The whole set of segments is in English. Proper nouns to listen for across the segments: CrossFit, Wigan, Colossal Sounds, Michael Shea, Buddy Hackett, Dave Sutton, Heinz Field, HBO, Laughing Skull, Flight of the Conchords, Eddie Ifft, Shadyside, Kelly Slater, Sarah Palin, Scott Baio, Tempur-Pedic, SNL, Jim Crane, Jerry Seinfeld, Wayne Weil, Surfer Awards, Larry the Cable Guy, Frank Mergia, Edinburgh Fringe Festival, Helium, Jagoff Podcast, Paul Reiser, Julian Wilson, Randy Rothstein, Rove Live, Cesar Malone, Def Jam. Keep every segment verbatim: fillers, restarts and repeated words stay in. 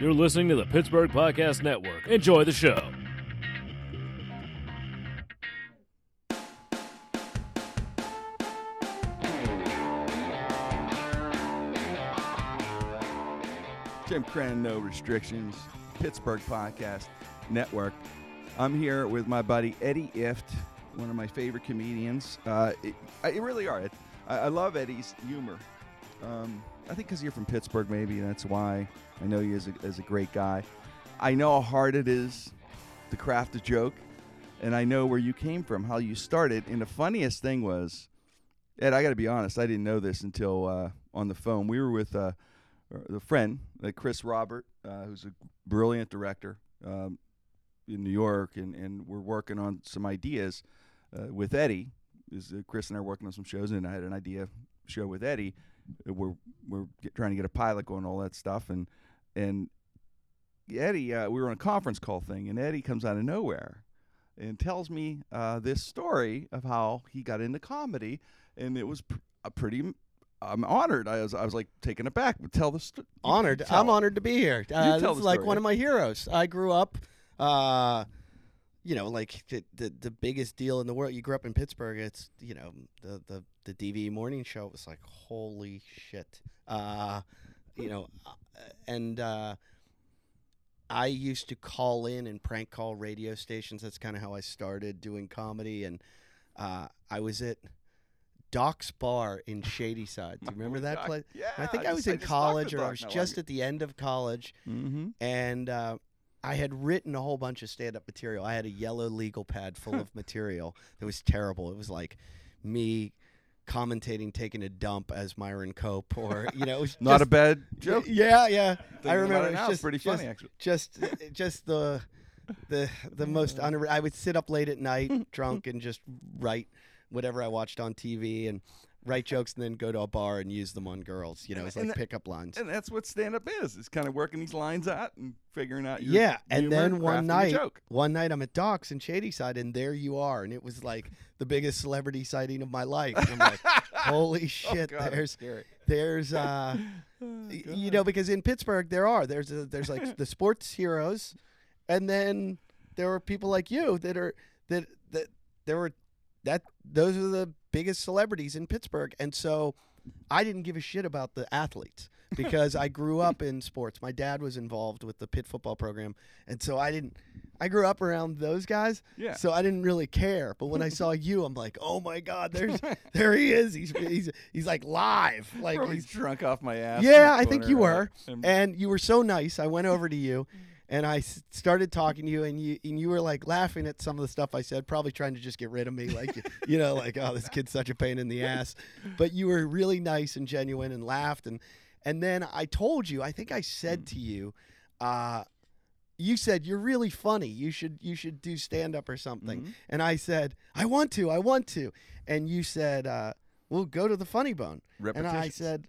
You're listening to the Pittsburgh Podcast Network. Enjoy the show. Jim Crane, No Restrictions, Pittsburgh Podcast Network. I'm here with my buddy Eddie Ifft, one of my favorite comedians. Uh, it, it really are. It, I, I love Eddie's humor. Um, I think because you're from Pittsburgh, maybe that's why I know you as a, as a great guy. I know how hard it is to craft a joke, and I know where you came from, how you started. And the funniest thing was, Ed, I got to be honest, I didn't know this until uh, on the phone. We were with uh, a friend, uh, Chris Robert, uh, who's a brilliant director um, in New York, and, and we're working on some ideas uh, with Eddie. Is uh, Chris and I are working on some shows, and I had an idea show with Eddie. We're we're get, trying to get a pilot going, all that stuff, and and Eddie, uh, we were on a conference call thing, and Eddie comes out of nowhere and tells me uh, this story of how he got into comedy, and it was pr- a pretty. I'm honored. I was I was like taken aback. But tell the story. Honored. Tell. I'm honored to be here. Uh, you tell this the is like story, one of my heroes. I grew up. Uh, You know, like the, the the biggest deal in the world. You grew up in Pittsburgh. It's, you know, the the the D V E morning show. It was like, holy shit, uh, you know, and uh, I used to call in and prank call radio stations. That's kind of how I started doing comedy. And uh, I was at Doc's Bar in Shadyside. Do you remember that place? Yeah. And I think I, I was just, in I college, or I was just at the end of college, mm-hmm. and. Uh, I had written a whole bunch of stand-up material. I had a yellow legal pad full of material that was terrible. It was like me commentating, taking a dump as Myron Cope, or, you know, it was not just, a bad joke. Yeah, yeah. I remember it was just, pretty funny, just, actually. Just, just the, the, the most. Unre- I would sit up late at night, drunk, and just write whatever I watched on T V, and write jokes, and then go to a bar and use them on girls. You know, it's like that, pickup lines. And that's what stand-up is. It's kind of working these lines out and figuring out your yeah. And then one night, one night I'm at Doc's in Shadyside, and there you are. And it was like the biggest celebrity sighting of my life. And I'm like, holy shit! Oh, God, there's, there's, uh, oh, you know, because in Pittsburgh there are there's a, there's like the sports heroes, and then there were people like you that are that that there were that those are the biggest celebrities in Pittsburgh. And so I didn't give a shit about the athletes because I grew up in sports. My dad was involved with the Pitt football program. And so I didn't, I grew up around those guys. Yeah. So I didn't really care. But when I saw you, I'm like, oh my God, there's, there he is. He's, he's, he's like live. Like Probably he's drunk off my ass. Yeah, I think you were. And, and you were so nice. I went over to you and I started talking to you, and you and you were like laughing at some of the stuff I said, probably trying to just get rid of me, like you know, like, oh, this kid's such a pain in the ass. But you were really nice and genuine and laughed, and and then I told you, I think I said to you, uh, you said you're really funny. You should you should do stand up or something. Mm-hmm. And I said I want to, I want to. And you said, uh, we'll go to the Funny Bone. And I said,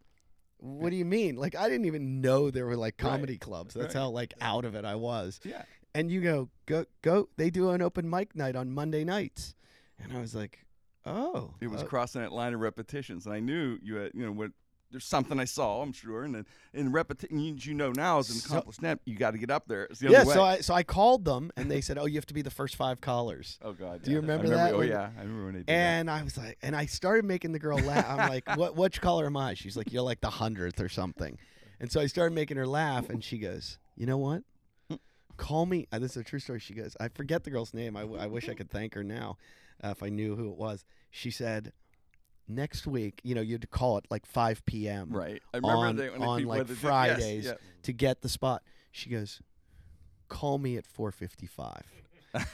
what do you mean? Like, I didn't even know there were like comedy right. clubs. That's right. How like out of it I was. Yeah. And you go, go, go. They do an open mic night on Monday nights. And I was like, oh. It was uh, crossing that line of repetitions. And I knew you had, you know, what, there's something I saw, I'm sure. And then in repetition, you know, now as an accomplished so, net, you got to get up there. It's the yeah. Other way. So I, so I called them and they said, oh, you have to be the first five callers. Oh God. Do yeah, you remember, remember that? Oh when, yeah. I remember when they did and that. I was like, and I started making the girl laugh. I'm like, what, which caller am I? She's like, you're like the hundredth or something. And so I started making her laugh, and she goes, you know what? Call me. Uh, this is a true story. She goes, I forget the girl's name. I, w- I wish I could thank her now uh, if I knew who it was. She said, next week, you know, you had to call it like five p.m. Right. I remember on, they, when on like Fridays yes, yeah. to get the spot. She goes, call me at four fifty-five.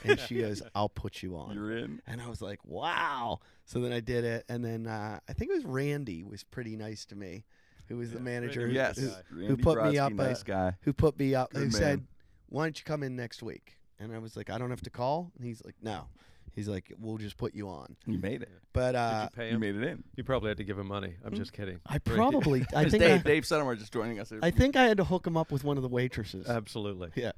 And she goes, I'll put you on. You're in. And I was like, wow. So then I did it. And then uh, I think it was Randy was pretty nice to me, who was yeah, the manager Randy, who, yes. who, who put Brodsky, me up. Nice uh, guy. Who put me up. Good who man. Said, why don't you come in next week? And I was like, I don't have to call? And he's like, no. He's like, we'll just put you on. You made it, but uh, Did you, pay him? You made it in. You probably had to give him money. I'm mm. just kidding. I probably. I think Dave, I, Dave Sutton are just joining us. I think I had to hook him up with one of the waitresses. Absolutely. Yeah.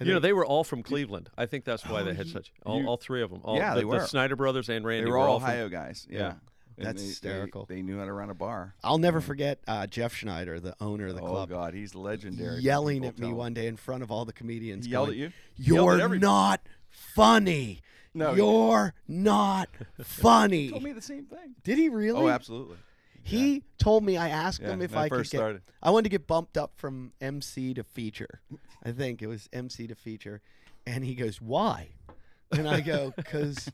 And you know, they were all from Cleveland. I think that's why oh, they had you, such all, you, all three of them. All, yeah, the, they were. The Snyder Brothers and Randy. They were all were all Ohio from, guys. Yeah. yeah. And That's they, hysterical. They, they knew how to run a bar. I'll never yeah. forget uh, Jeff Schneider, the owner of the oh club. Oh, God, he's legendary. Yelling at me tell. one day in front of all the comedians. Yelled at you? You're at not funny. No. You're not funny. He told me the same thing. Did he really? Oh, absolutely. He yeah. told me, I asked yeah, him if I could get, started. I wanted to get bumped up from M C to feature. I think it was M C to feature. And he goes, why? And I go, because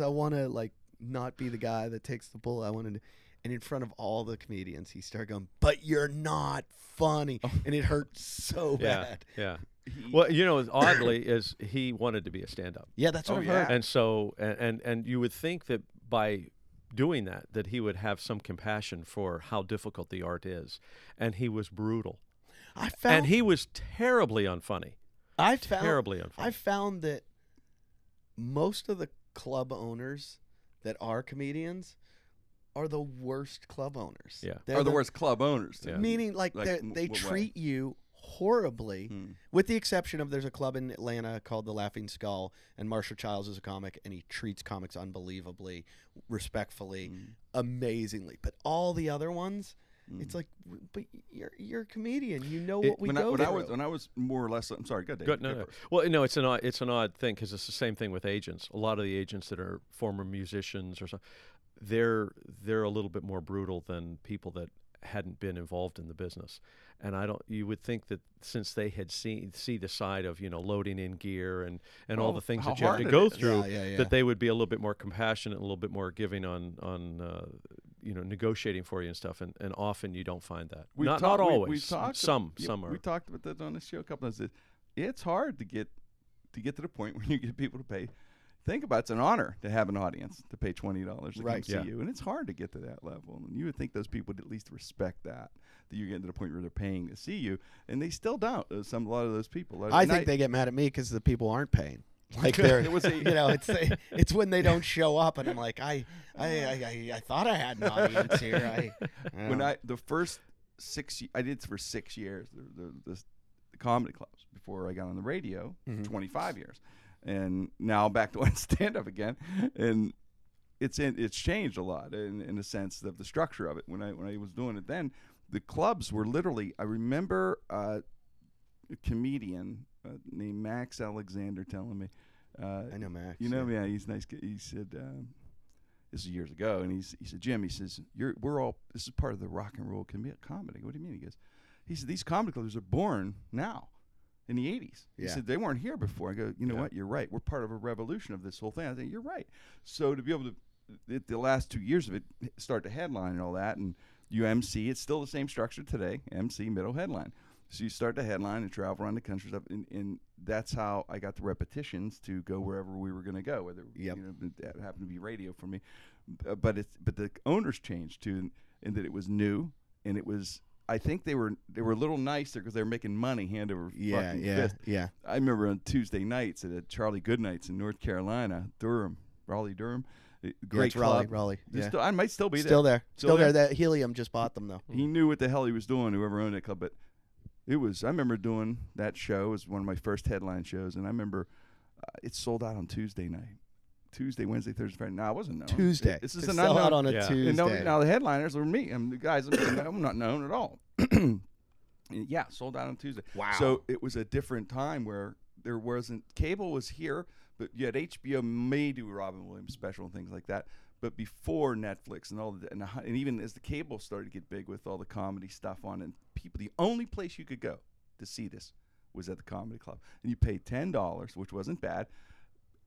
I want to, like, not be the guy that takes the bull. I wanted to, and in front of all the comedians, he started going, but you're not funny. Oh. And it hurt so yeah, bad. Yeah. Well, you know, oddly, is he wanted to be a stand-up. Yeah, that's what oh, I heard. Yeah. And so, and, and, and you would think that by doing that, that he would have some compassion for how difficult the art is. And he was brutal. I found, and he was terribly unfunny. I found, terribly unfunny. I found that most of the club owners that are comedians are the worst club owners. Yeah, they're are the, the worst club owners. Yeah. Meaning, like, like they w- treat way? you horribly, hmm. with the exception of there's a club in Atlanta called the Laughing Skull, and Marshall Childs is a comic, and he treats comics unbelievably, respectfully, hmm. amazingly. But all the other ones, hmm. it's like, but you're you're a comedian. You know it, what we when go I, when through. I was, when I was more or less, I'm sorry, go ahead, Dave. Good, no, no. Well, no, it's an odd, it's an odd thing, because it's the same thing with agents. A lot of the agents that are former musicians or something, they're they're a little bit more brutal than people that hadn't been involved in the business. And I don't, you would think that since they had seen see the side of, you know, loading in gear and and oh, all the things that you have to go is. through, yeah, yeah, yeah. that they would be a little bit more compassionate, a little bit more giving on on uh, you know, negotiating for you and stuff. And, and often you don't find that. We've not talk, not always. We, we've talked some to, some yeah, are. We talked about that on the show a couple of times. It's hard to get to get to the point where you get people to pay. Think about it, it's an honor to have an audience to pay twenty dollars to right, come see yeah. you. And it's hard to get to that level. And you would think those people would at least respect that, that you get to the point where they're paying to see you. And they still don't, Some a lot of those people. I and think I, they get mad at me because the people aren't paying. Like they're, it was a, you know, it's they, it's when they don't show up, and I'm like, I I, I, I, I thought I had an audience here. I, I when know. I the first six, I did for six years, the, the, the, the comedy clubs before I got on the radio, mm-hmm. twenty-five years. And now back to stand-up again, and it's in, it's changed a lot in in the sense of the structure of it. When I when I was doing it then, the clubs were literally. I remember uh, a comedian uh, named Max Alexander telling me. Uh, I know Max. You know me. Yeah. Yeah, he's nice. He said um, this is years ago, and he's he said Jim. He says you're we're all this is part of the rock and roll com- comedy. What do you mean? He goes. He said these comedy clubs are born now. In the eighties. He yeah. said, they weren't here before. I go, you know yeah. what? You're right. We're part of a revolution of this whole thing. I think you're right. So to be able to, th- the last two years of it, start to headline and all that, and you M C, it's still the same structure today, M C, middle, headline. So you start to headline and travel around the country, stuff, and, and that's how I got the repetitions to go wherever we were going to go, whether yep. you know, that happened to be radio for me. Uh, but it's but the owners changed, too, and that it was new, and it was... I think they were they were a little nicer because they were making money hand over yeah, fucking yeah, fist. Yeah. I remember on Tuesday nights at a Charlie Goodnight's in North Carolina, Durham, Raleigh, Durham. Great yeah, Raleigh, Raleigh. Yeah. Still, I might still be there. Still there. Still, still there. there. That Helium just bought them though. He knew what the hell he was doing, whoever owned that club. But it was. I remember doing that show. It was one of my first headline shows, and I remember uh, it sold out on Tuesday night. Tuesday, Wednesday, Thursday, Friday. No, I wasn't known. Tuesday. It, this is an unknown. Out on a yeah. Tuesday. No, now the headliners were me. I'm the guys. I'm, I'm not known at all. Yeah, sold out on Tuesday. Wow. So it was a different time where there wasn't cable was here, but you had H B O may do Robin Williams special and things like that. But before Netflix and all the and, and even as the cable started to get big with all the comedy stuff on and people, the only place you could go to see this was at the comedy club, and you paid ten dollars, which wasn't bad.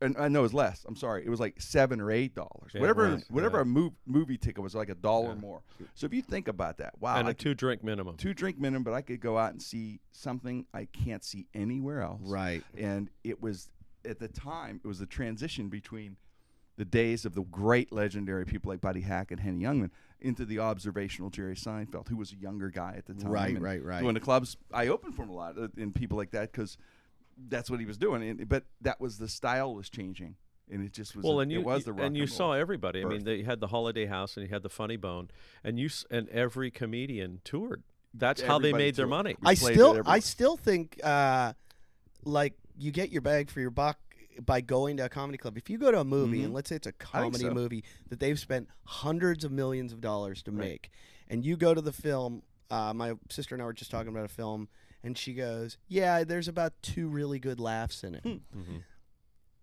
And I know it was less. I'm sorry. It was like seven or eight dollars. Yeah, whatever, right, whatever yeah. a move, movie ticket was like a dollar yeah. more. So if you think about that, wow. And I a two could, drink minimum. Two drink minimum, but I could go out and see something I can't see anywhere else. Right. And it was at the time. It was the transition between the days of the great legendary people like Buddy Hackett and Henny Youngman into the observational Jerry Seinfeld, who was a younger guy at the time. Right. And right. Right. When the clubs, I opened for him a lot, uh, and people like that because. That's what he was doing, and, but that was the style was changing, and it just was. Well, a, and you, it was the rock and you and saw everybody. Birth. I mean, they had the Holiday House, and you had the Funny Bone, and you s- and every comedian toured. That's everybody how they made toured. Their money. We I still, I still think, uh, like you get your bag for your buck by going to a comedy club. If you go to a movie, mm-hmm. and let's say it's a comedy so. movie that they've spent hundreds of millions of dollars to right. make, and you go to the film, uh, my sister and I were just talking about a film, and she goes, yeah, there's about two really good laughs in it. Mm-hmm.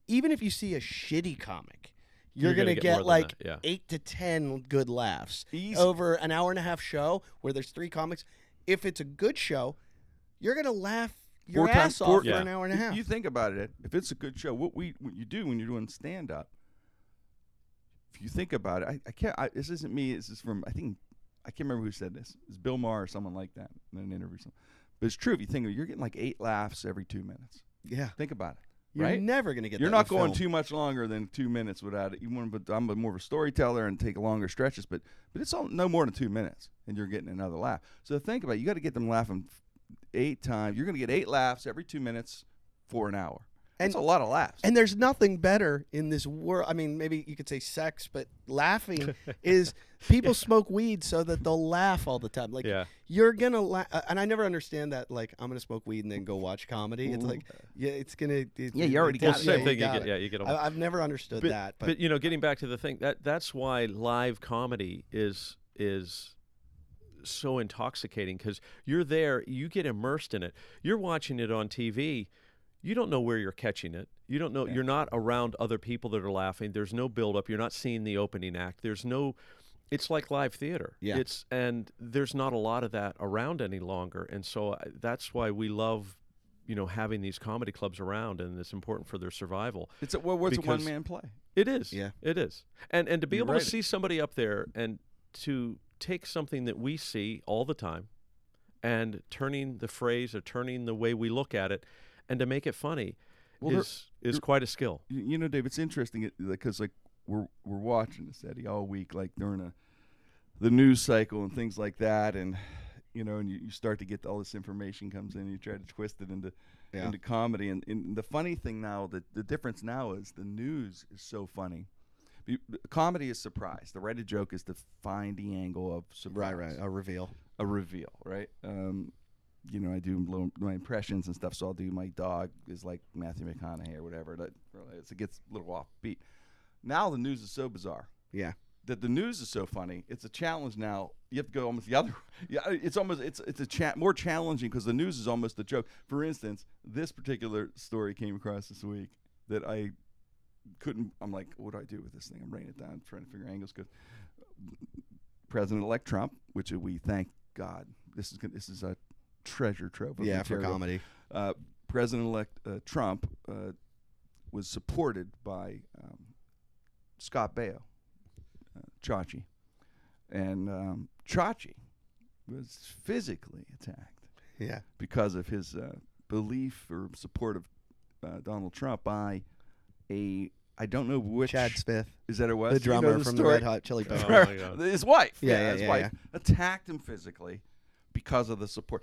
Even if you see a shitty comic, you're, you're going to get, get like yeah. eight to ten good laughs Easy. over an hour and a half show where there's three comics. If it's a good show, you're going to laugh your four ass times, off four, for yeah. an hour and a half. If you think about it, if it's a good show, what we what you do when you're doing stand-up, if you think about it, I, I can't, I, this isn't me, this is from, I think, I can't remember who said this. It's Bill Maher or someone like that in an interview. But it's true, if you think of it, you're getting like eight laughs every two minutes. Yeah. Think about it. You're right? never going to get You're that not going film. too much longer than two minutes without it. You want, but I'm more of a storyteller and take longer stretches, but but it's all no more than two minutes, and you're getting another laugh. So think about it. You got to get them laughing eight times. You're going to get eight laughs every two minutes for an hour. That's and, a lot of laughs. And there's nothing better in this world. I mean, maybe you could say sex, but laughing is people yeah. smoke weed so that they'll laugh all the time. Like, yeah. you're going to laugh. And I never understand that, like, I'm going to smoke weed and then go watch comedy. Ooh. It's like, yeah, it's going to. Yeah, you already got it. Same thing. Yeah, you get it. I've never understood but, that. But, but, you know, getting back to the thing, that that's why live comedy is is. so intoxicating, because you're there, you get immersed in it. You're watching it on T V, you don't know where you're catching it. You don't know. Yeah. You're not around other people that are laughing. There's no build up. You're not seeing the opening act. There's no. It's like live theater. Yeah. It's and there's not a lot of that around any longer. And so I, that's why we love, you know, having these comedy clubs around, and it's important for their survival. It's a, well, what's a one man play. It is. Yeah. It is. And and to be you're able right. to see somebody up there and to. Take something that we see all the time and turning the phrase or turning the way we look at it and to make it funny well, is there, is quite a skill. You know, Dave, it's interesting because, like, we're we're watching this, Eddie, all week, like, during a, the news cycle and things like that, and, you know, and you, you start to get all this information comes in and you try to twist it into yeah. into comedy. And, and the funny thing now, the, the difference now is the news is so funny. Comedy is surprise. The right of joke is to find the angle of surprise. Right, right. A reveal. A reveal, right? Um, you know, I do my impressions and stuff, so I'll do my dog is like Matthew McConaughey or whatever. That, it gets a little offbeat. Now the news is so bizarre. Yeah. That the news is so funny. It's a challenge now. You have to go almost the other. Yeah, it's almost it's it's a cha- more challenging because the news is almost a joke. For instance, this particular story came across this week that I. Couldn't I'm like, what do I do with this thing? I'm writing it down, trying to figure angles. Because President-elect Trump, which we thank God, this is this is a treasure trove. Of yeah, material. For comedy. Uh, President-elect uh, Trump uh, was supported by um, Scott Baio, uh, Chachi, and um, Chachi was physically attacked. Yeah, because of his uh, belief or support of uh, Donald Trump by. A I don't know which Chad Smith is that it was the drummer you know the from story? the Red Hot Chili Peppers. Oh his wife, yeah, yeah, yeah his yeah, wife yeah. attacked him physically because of the support.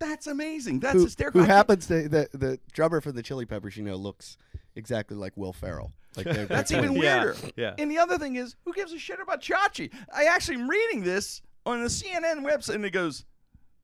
That's amazing. That's who, hysterical. Who happens to the the drummer from the Chili Peppers? You know, looks exactly like Will Ferrell. Like they're, that's they're even weirder. Yeah, yeah. And the other thing is, who gives a shit about Chachi? I actually am reading this on the C N N website, and it goes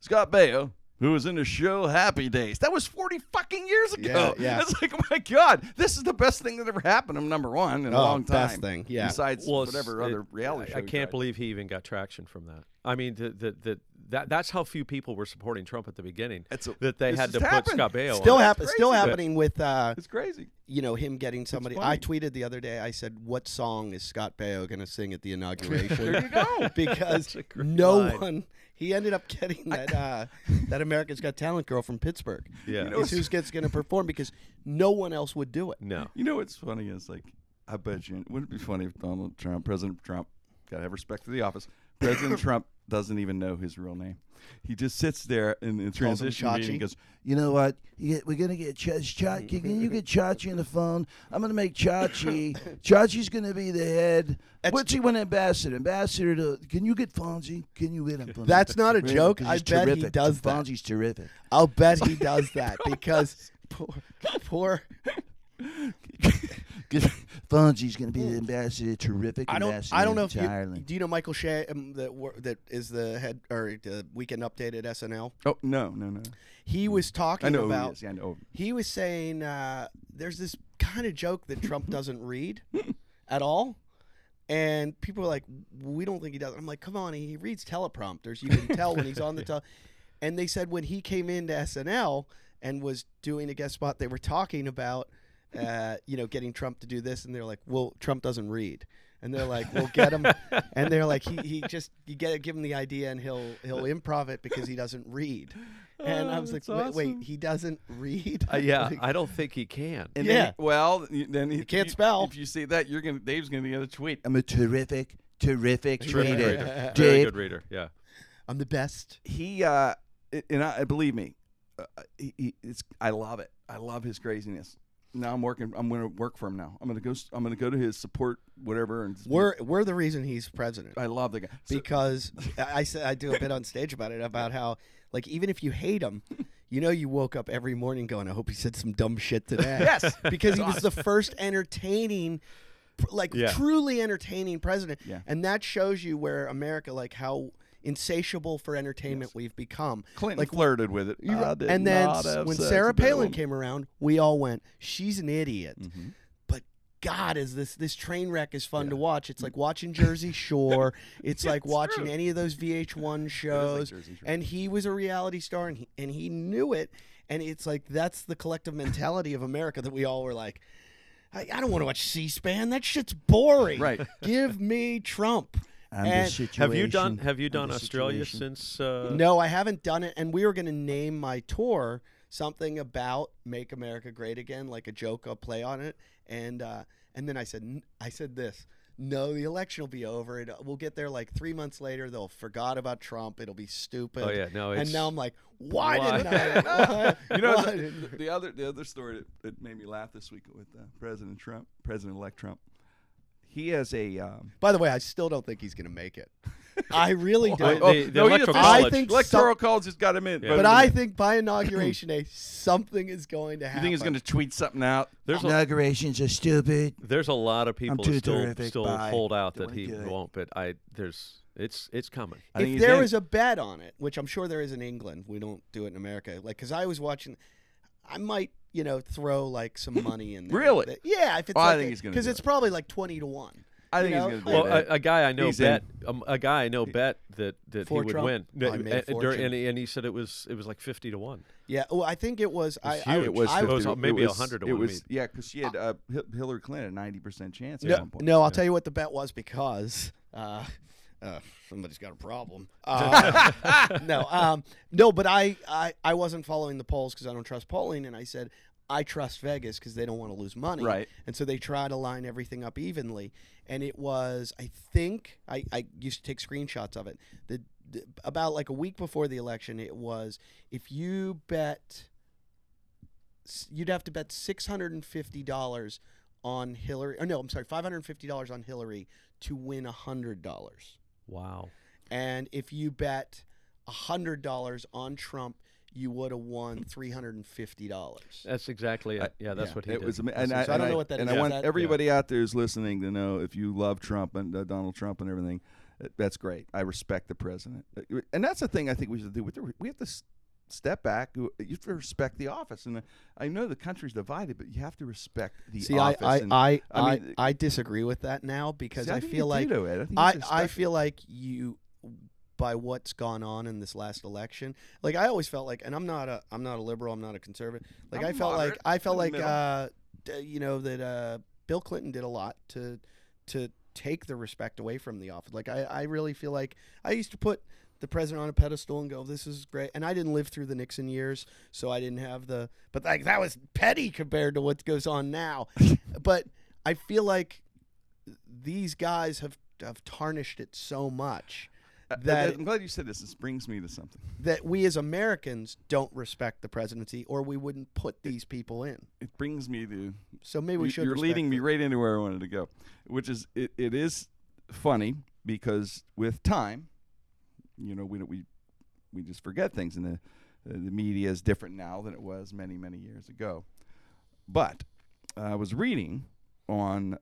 Scott Baio. Who was in the show Happy Days? That was forty fucking years ago. Yeah, yeah. It's like, oh my God, this is the best thing that ever happened. I'm number one in oh, a long time. Best thing, yeah. Besides well, whatever it, other reality I, show. I can't believe he even got traction from that. I mean, the, the, the, that that's how few people were supporting Trump at the beginning. That's a, that they had to happened. put Scott Baio still on. Happen, still happening but, with. Uh, it's crazy. You know him getting somebody. I tweeted the other day. I said, "What song is Scott Baio going to sing at the inauguration?" There you go. Because no line. one. He ended up getting that uh, that America's Got Talent girl from Pittsburgh. Yeah, you know, is who's going to perform because no one else would do it. No, you know what's funny is like I bet you wouldn't it be funny if Donald Trump, President Trump, gotta have respect for the office. President Trump doesn't even know his real name. He just sits there in the transition meeting and goes, you know what? You get, we're going to get Chachi. Ch- can you get Chachi on the phone? I'm going to make Chachi. Chachi's going to be the head. That's What's he want ambassador? Ambassador to, can you get Fonzie? Can you get him? Fonzie? That's not a joke. I bet terrific. he does that. Fonzie's terrific. I'll bet he does that because poor, poor. Fonzie's going to be the ambassador, terrific I don't, ambassador I don't know to if Ireland. You, do you know Michael Shea, um, that, that is the head, or the Weekend Update at S N L? Oh, no, no, no. He no. was talking I know about, who he, is. Yeah, I know. He was saying, uh, there's this kind of joke that Trump doesn't read at all. And people are like, we don't think he does. I'm like, come on, he reads teleprompters. You can tell when he's on the tele. And they said when he came into S N L and was doing a guest spot, they were talking about, uh, you know, getting Trump to do this. And they're like, well, Trump doesn't read. And they're like, we'll get him. And they're like, he, he just, you get it, give him the idea and he'll he'll improv it because he doesn't read. And oh, I was like, wait, awesome. wait, he doesn't read? Uh, yeah, like, I don't think he can. And yeah. Then, well, then he, he can't you, spell. If you see that, you're gonna Dave's gonna be on the tweet. I'm a terrific, terrific, terrific reader. reader. Dave, very good reader. Yeah, I'm the best. He uh, and I believe me, uh, he, he, it's I love it. I love his craziness. Now I'm working. I'm going to work for him now. I'm going to go. I'm going to go to his support, whatever. And we're we're the reason he's president. I love the guy so, because I said I do a bit on stage about it about how. Like, even if you hate him, you know you woke up every morning going, I hope he said some dumb shit today. Yes. Because he was the first entertaining, like, yeah. truly entertaining president. Yeah. And that shows you where America, like, how insatiable for entertainment yes. we've become. Clinton like, flirted with it. Uh, and then when Sarah Palin came around, we all went, she's an idiot. Mm-hmm. God, is this this train wreck is fun yeah. to watch. It's like watching Jersey Shore. It's yeah, like it's watching true. any of those V H one shows. Like and he was a reality star, and he, and he knew it. And it's like that's the collective mentality of America that we all were like, I, I don't want to watch C-SPAN. That shit's boring. Right. Give me Trump. I'm and the situation. Have you done Have you done Australia situation. since? Uh... No, I haven't done it. And we were going to name my tour something about Make America Great Again, like a joke, a play on it. And uh, and then I said I said this. No, the election will be over. It, we'll get there like three months later. They'll forgot about Trump. It'll be stupid. Oh yeah, no. It's, and now I'm like, why, why? didn't I? Why? You know why? The, the other the other story that, that made me laugh this week with uh, President Trump, President-elect Trump. He has a. Um, By the way, I still don't think he's going to make it. I really don't. Oh, the, the no, electoral college. I think electoral some, college has got him in. Yeah. But I think by inauguration day, something is going to happen. You think he's going to tweet something out? There's Inaugurations a, are stupid. There's a lot of people that still, still hold out that he won't. But I there's it's it's coming. I if there was a bet on it, which I'm sure there is in England, we don't do it in America. Like because I was watching, I might. You know, throw like some money in there. Really? That, yeah, if it's oh, like I think a, he's gonna because it's it. probably like twenty to one. I think you know? he's gonna do well, it. A, a guy I know he's bet um, a guy I know bet that, that he would Trump? win. Oh, that, uh, and, and he said it was it was like fifty to one. Yeah, well, I think it was. It was I, I it was, I, was maybe a hundred to it one. Was, yeah, because she had uh, Hillary Clinton a ninety percent chance no, at one point. No, I'll yeah. tell you what the bet was because. Uh, Uh, somebody's got a problem. Uh, no, um, no, but I, I, I wasn't following the polls because I don't trust polling, and I said I trust Vegas because they don't want to lose money, right? And so they try to line everything up evenly, and it was I think I, I used to take screenshots of it. The, the about like a week before the election, it was if you bet, you'd have to bet six hundred and fifty dollars on Hillary. Or no, I'm sorry, five hundred and fifty dollars on Hillary to win a hundred dollars. Wow. And if you bet one hundred dollars on Trump, you would have won three hundred fifty dollars. That's exactly it. Yeah, that's yeah, what he it did. Was am- and so I, and I don't I, know what that and is. And I want that, everybody yeah. out there who's listening to know if you love Trump and uh, Donald Trump and everything, that's great. I respect the president. And that's the thing I think we should do. We have to step back. You have to respect the office. And I know the country's divided, but you have to respect the See, office. I, and, I, I, mean, I, I disagree with that now because see, I, I feel like I, I, I feel like you by what's gone on in this last election. Like I always felt like, and I'm not a I'm not a liberal. I'm not a conservative. Like I'm I felt moderate, like I felt like uh, you know that uh, Bill Clinton did a lot to to take the respect away from the office. Like I, I really feel like I used to put the president on a pedestal and go, this is great. And I didn't live through the Nixon years, so I didn't have the, but like that was petty compared to what goes on now. But I feel like these guys have, have tarnished it so much that. Uh, I'm glad you said this. This brings me to something. That we as Americans don't respect the presidency or we wouldn't put these people in. It brings me to. So maybe we you, should You're leading them. me right into where I wanted to go, which is it, it is funny because with time, you know, we we we just forget things, and the uh, the media is different now than it was many many years ago. But uh, I was reading on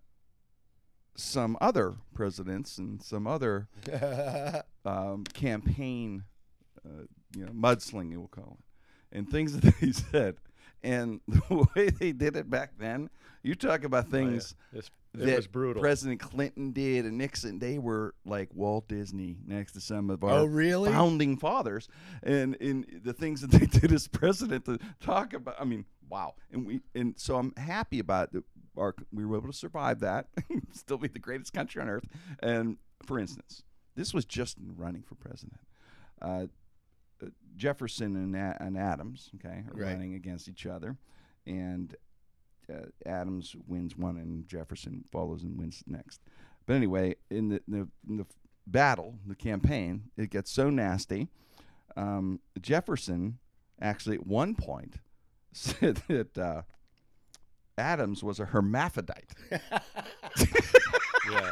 some other presidents and some other um, campaign, uh, you know, mudslinging, we'll call it, and things that they said. And the way they did it back then, you talk about things oh, yeah. it's, it that was brutal. President Clinton did and Nixon, they were like Walt Disney next to some of our oh, really? founding fathers. And in the things that they did as president to talk about, I mean, wow. And we and so I'm happy about it. Our, we were able to survive that, still be the greatest country on earth. And for instance, this was just running for president. Uh, Jefferson and, and Adams, okay, are right. running against each other, and uh, Adams wins one, and Jefferson follows and wins next. But anyway, in the, the, in the battle, the campaign, it gets so nasty. Um, Jefferson actually at one point said that uh, Adams was a hermaphrodite. yeah.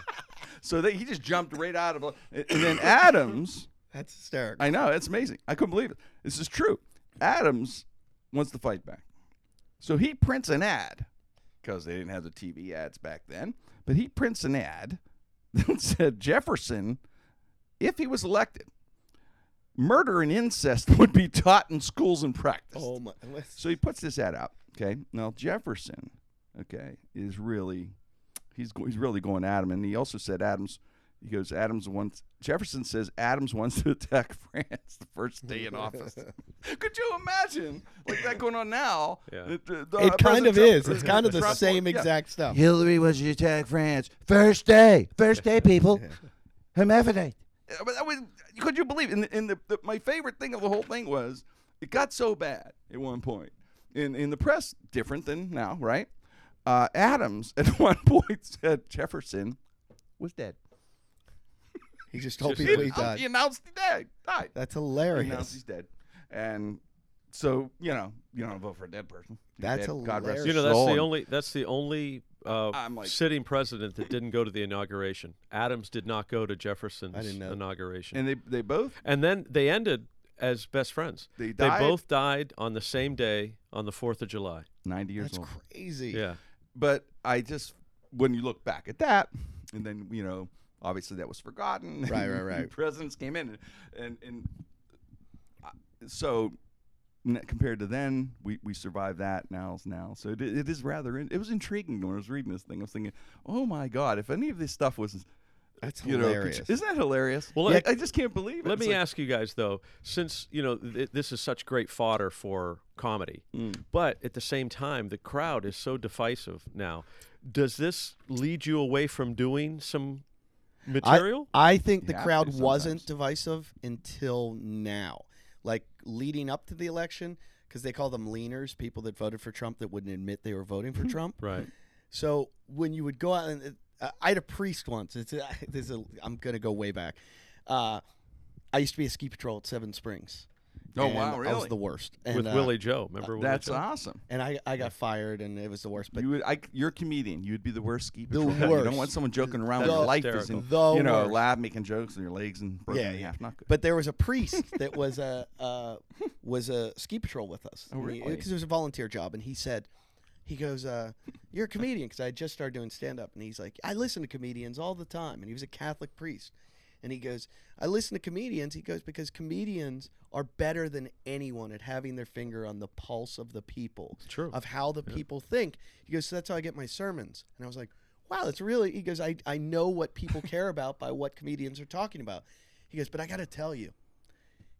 So they, he just jumped right out of it, and then Adams. That's hysterical. I know. It's amazing. I couldn't believe it. This is true. Adams wants to fight back. So he prints an ad, because they didn't have the T V ads back then, but he prints an ad that said Jefferson, if he was elected, murder and incest would be taught in schools and practiced. Oh my! So he puts this ad out. Okay. Now, Jefferson, okay, is really, he's, he's really going at him. And he also said Adams... He goes, Adams wants, Jefferson says Adams wants to attack France the first day in office. Could you imagine like that going on now? Yeah. It, uh, the, it kind of is. It's kind of the Trump same Trump. exact yeah. stuff. Hillary wants to attack France. First day. First day, people. Hermaphrodite. Yeah, but that was, could you believe it? And, and the, the, my favorite thing of the whole thing was it got so bad at one point. In, in the press, different than now, right? Uh, Adams at one point said Jefferson was dead. He just told people he died. He announced he died. died. That's hilarious. He announced he's dead. And so, you know, you don't vote for a dead person. You're that's dead. hilarious. God rest you know, that's soul. the only, that's the only uh, like, sitting president that didn't go to the inauguration. Adams did not go to Jefferson's inauguration. And they, they both? And then they ended as best friends. They died. They both died on the same day on the fourth of July. ninety years that's old. That's crazy. Yeah. But I just, when you look back at that, and then, you know, obviously, that was forgotten. Right, right, right. Presidents came in, and and, and uh, so n- compared to then, we, we survived that. Now's now, so it, it is rather. In, it was intriguing when I was reading this thing. I was thinking, oh my God, if any of this stuff was, that's you hilarious. Know, you, isn't that hilarious? Well, yeah, I, I just can't believe it. Let it's me like, ask you guys though, since you know th- this is such great fodder for comedy, mm. but at the same time, the crowd is so divisive now. Does this lead you away from doing some material? I, I think the yeah, crowd wasn't divisive until now, like leading up to the election, because they call them leaners, people that voted for Trump that wouldn't admit they were voting for Trump. Right. So when you would go out, and uh, I had a priest once. It's uh, this. Is a, I'm gonna go way back. Uh, I used to be a ski patrol at Seven Springs. Oh wow! Really? I was the worst. And, with uh, Willie Joe, remember? Willie that's Joe? Awesome. And I, I got fired, and it was the worst. But you would, I, you're a comedian. You'd be the worst ski patrol. The worst. You don't want someone joking around with your life is in, you know, worst. Lab making jokes on your legs and broken yeah, in half. Not good. But there was a priest that was a uh, was a ski patrol with us. Oh, really? Because it was a volunteer job, and he said, he goes, uh, "You're a comedian," because I had just started doing stand up, and he's like, "I listen to comedians all the time," and he was a Catholic priest. And he goes, I listen to comedians. He goes, because comedians are better than anyone at having their finger on the pulse of the people. It's true. Of how the yeah. people think. He goes, so that's how I get my sermons. And I was like, wow, that's really, he goes, I, I know what people care about by what comedians are talking about. He goes, but I got to tell you.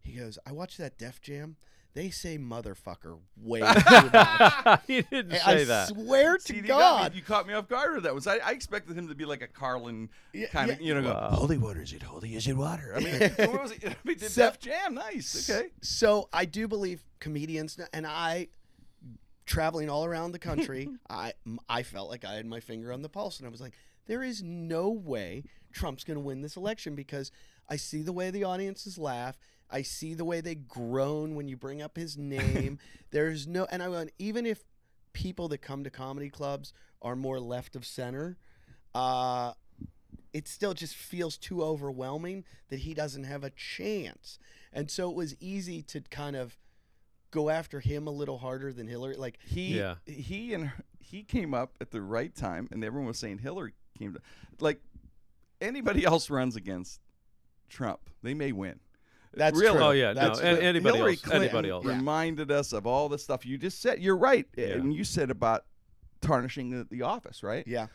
He goes, I watched that Def Jam. They say motherfucker way too much. He didn't and say I that. I swear to C D W, God. You caught me off guard with that. Was I, I expected him to be like a Carlin yeah, kind yeah. of, you know, wow. go, holy water, is it holy? Is it water? I mean, what was it? I mean, did so, Def Jam, nice. Okay. So I do believe comedians, and I, traveling all around the country, I, I felt like I had my finger on the pulse, and I was like, there is no way Trump's going to win this election because I see the way the audiences laugh. I see the way they groan when you bring up his name. There's no, and I went, even if people that come to comedy clubs are more left of center, uh, it still just feels too overwhelming that he doesn't have a chance. And so it was easy to kind of go after him a little harder than Hillary. Like he, yeah. he and he came up at the right time, and everyone was saying Hillary came to, like, anybody else runs against Trump, they may win. That's real. True. Oh yeah, that's no. True. Anybody Hillary else? Clinton anybody else? Reminded yeah. us of all the stuff you just said. You're right, yeah. and you said about tarnishing the, the office, right? Yeah.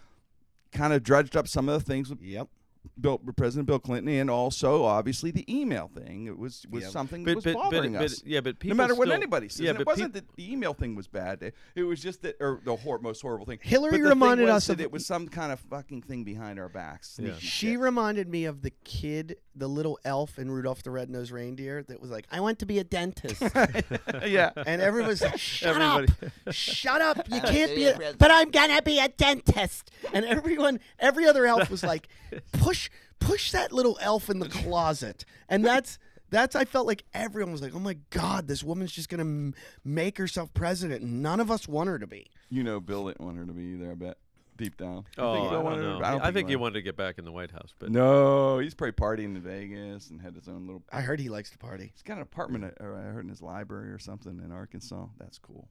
Kind of drudged up some of the things. Yep. Bill, President Bill Clinton, and also obviously the email thing. It was was yeah. something but, that was but, bothering but, us. But, yeah, but people no matter what still, anybody says, yeah, and it wasn't that the email thing was bad. It, it was just that, or the hor- most horrible thing. Hillary reminded thing us that of, it was some kind of fucking thing behind our backs. Yeah. She yeah. reminded me of the kid, the little elf in Rudolph the Red-Nosed Reindeer, that was like, "I want to be a dentist." yeah, and everybody's like, "Shut everybody. up, shut up! You I can't be." A, but I'm gonna be a dentist, and everyone, every other elf was like, "Put." Push, push that little elf in the closet. And that's, that's, I felt like everyone was like, oh my God, this woman's just going to m- make herself president. None of us want her to be. You know, Bill didn't want her to be either, I bet. Deep down. Oh, I think, I don't know. To, I don't I think, think he wanted to get back in the White House. But no, he's probably partying in Vegas and had his own little. I heard he likes to party. He's got an apartment, at, or I heard in his library or something in Arkansas. That's cool.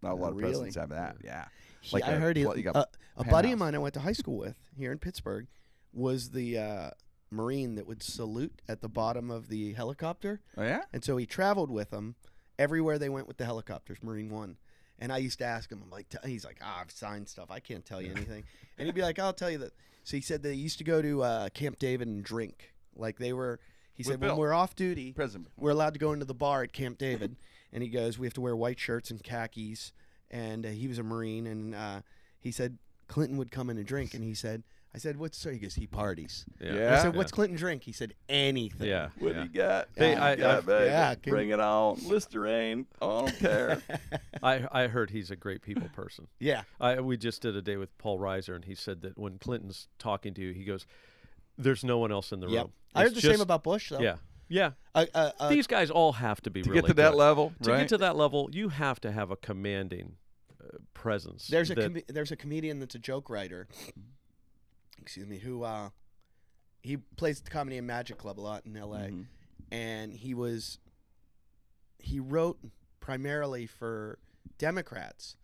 Not a lot oh, of really? presidents have that. Yeah. yeah. Like I a, heard he, like a, a buddy house. of mine I went to high school with here in Pittsburgh was the uh, Marine that would salute at the bottom of the helicopter. Oh, yeah? And so he traveled with them everywhere they went with the helicopters, Marine One. And I used to ask him, I'm like, t- he's like, ah, I've signed stuff. I can't tell you anything. And he'd be like, I'll tell you that. So he said they used to go to uh, Camp David and drink. Like they were, he said, Bill, when we're off duty, President. we're allowed to go into the bar at Camp David. And he goes, we have to wear white shirts and khakis. And uh, he was a Marine. And uh, he said, Clinton would come in and drink. And he said, I said, what's so? He goes, he parties. Yeah. yeah. I said, what's yeah. Clinton drink? He said, anything. Yeah. What yeah. do you got? Hey, I, you I, got I, yeah, bring it on. Listerine. I don't care. I, I heard he's a great people person. Yeah. I, we just did a day with Paul Reiser, and he said that when Clinton's talking to you, he goes, there's no one else in the yep. room. It's I heard the just, same about Bush, though. Yeah. Yeah. Uh, uh, uh, These guys all have to be to really To get to good. that level, To right? get to that level, you have to have a commanding uh, presence. There's a com- There's a comedian that's a joke writer. Excuse me, who uh, he plays the comedy and Magic Club a lot in L A, mm-hmm. and he was he wrote primarily for Democrats,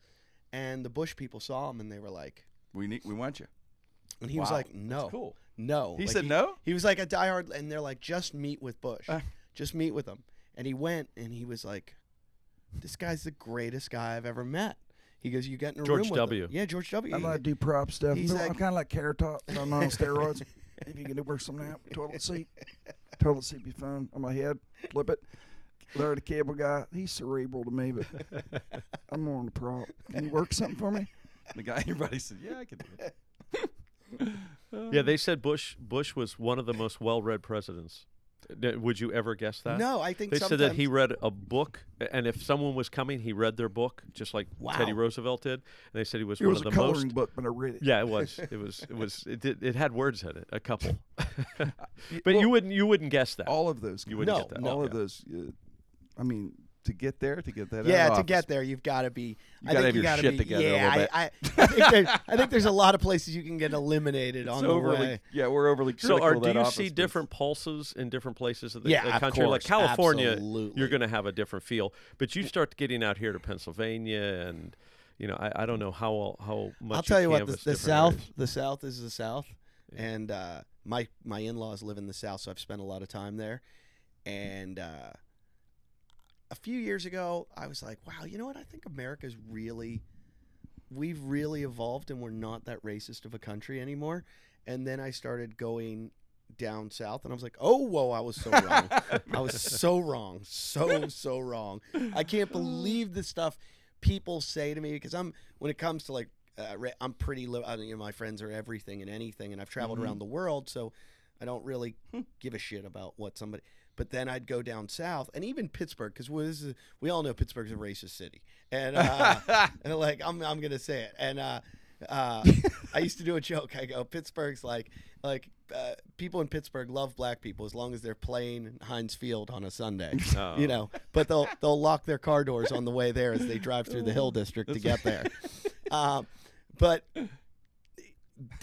and the Bush people saw him and they were like, "We need, we want you," and he wow. was like, "No, that's cool. no." He like said, he, "No." He was like a diehard, and they're like, "Just meet with Bush, uh. just meet with him," and he went, and he was like, "This guy's the greatest guy I've ever met." He goes, you got in a George room with W. Him. Yeah, George W. I like to do prop stuff. He's no, like, I'm kind of like Carrot Top, but I'm not on steroids. If you can do work something out, toilet seat. Toilet seat be fine on my head. Flip it. Larry the Cable Guy, he's cerebral to me, but I'm more on the prop. Can you work something for me? The guy, everybody said, yeah, I can do it. Yeah, they said Bush Bush was one of the most well-read presidents. Would you ever guess that? No, I think they said that he read a book, and if someone was coming, he read their book, just like wow. Teddy Roosevelt did. And they said he was it one was of the most. It was a coloring book, but I read it. Yeah, it was. It was. It was. It, did, it had words in it, a couple. But well, you wouldn't. You wouldn't guess that. All of those. You wouldn't no, get that. all no. of those. Uh, I mean, to get there, to get that. Yeah, out of to office, get there, you've got to be. You got to have you your shit be, together. Yeah, a little bit. I, I, I, think there, I think there's a lot of places you can get eliminated it's on overly, the way. Yeah, we're overly critical. So, are, do you see place. different pulses in different places of the, yeah, the of country? Course. Like California, Absolutely. you're going to have a different feel, but you start getting out here to Pennsylvania, and you know, I, I don't know how how much. I'll tell you what, the, the South, areas. the South is the South, yeah. and uh, my my in-laws live in the South, so I've spent a lot of time there, and. Uh, A few years ago, I was like, wow, you know what? I think America's really, we've really evolved and we're not that racist of a country anymore. And then I started going down south and I was like, oh, whoa, I was so wrong. I was so wrong. So, so wrong. I can't believe the stuff people say to me because I'm, when it comes to like, uh, I'm pretty, li- I mean, you know, my friends are everything and anything and I've traveled mm-hmm. around the world. So I don't really give a shit about what somebody... But then I'd go down south, and even Pittsburgh, because we all know Pittsburgh's a racist city, and uh, and like I'm I'm gonna say it. And uh, uh, I used to do a joke. I go, Pittsburgh's like like uh, people in Pittsburgh love black people as long as they're playing Heinz Field on a Sunday, oh. you know. But they'll they'll lock their car doors on the way there as they drive through the Hill District to get there. Um, but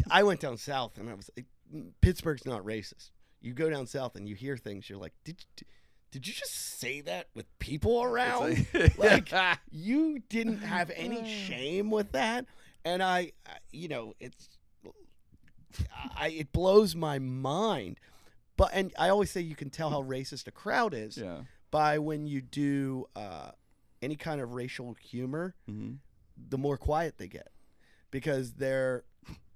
I went down south, and I was like, Pittsburgh's not racist. You go down south and you hear things. You're like, did did you just say that with people around? Like, like yeah. You didn't have any shame with that. And I, I you know, it's, I, it blows my mind. But, and I always say you can tell how racist a crowd is yeah. by when you do uh, any kind of racial humor, mm-hmm. the more quiet they get because they're,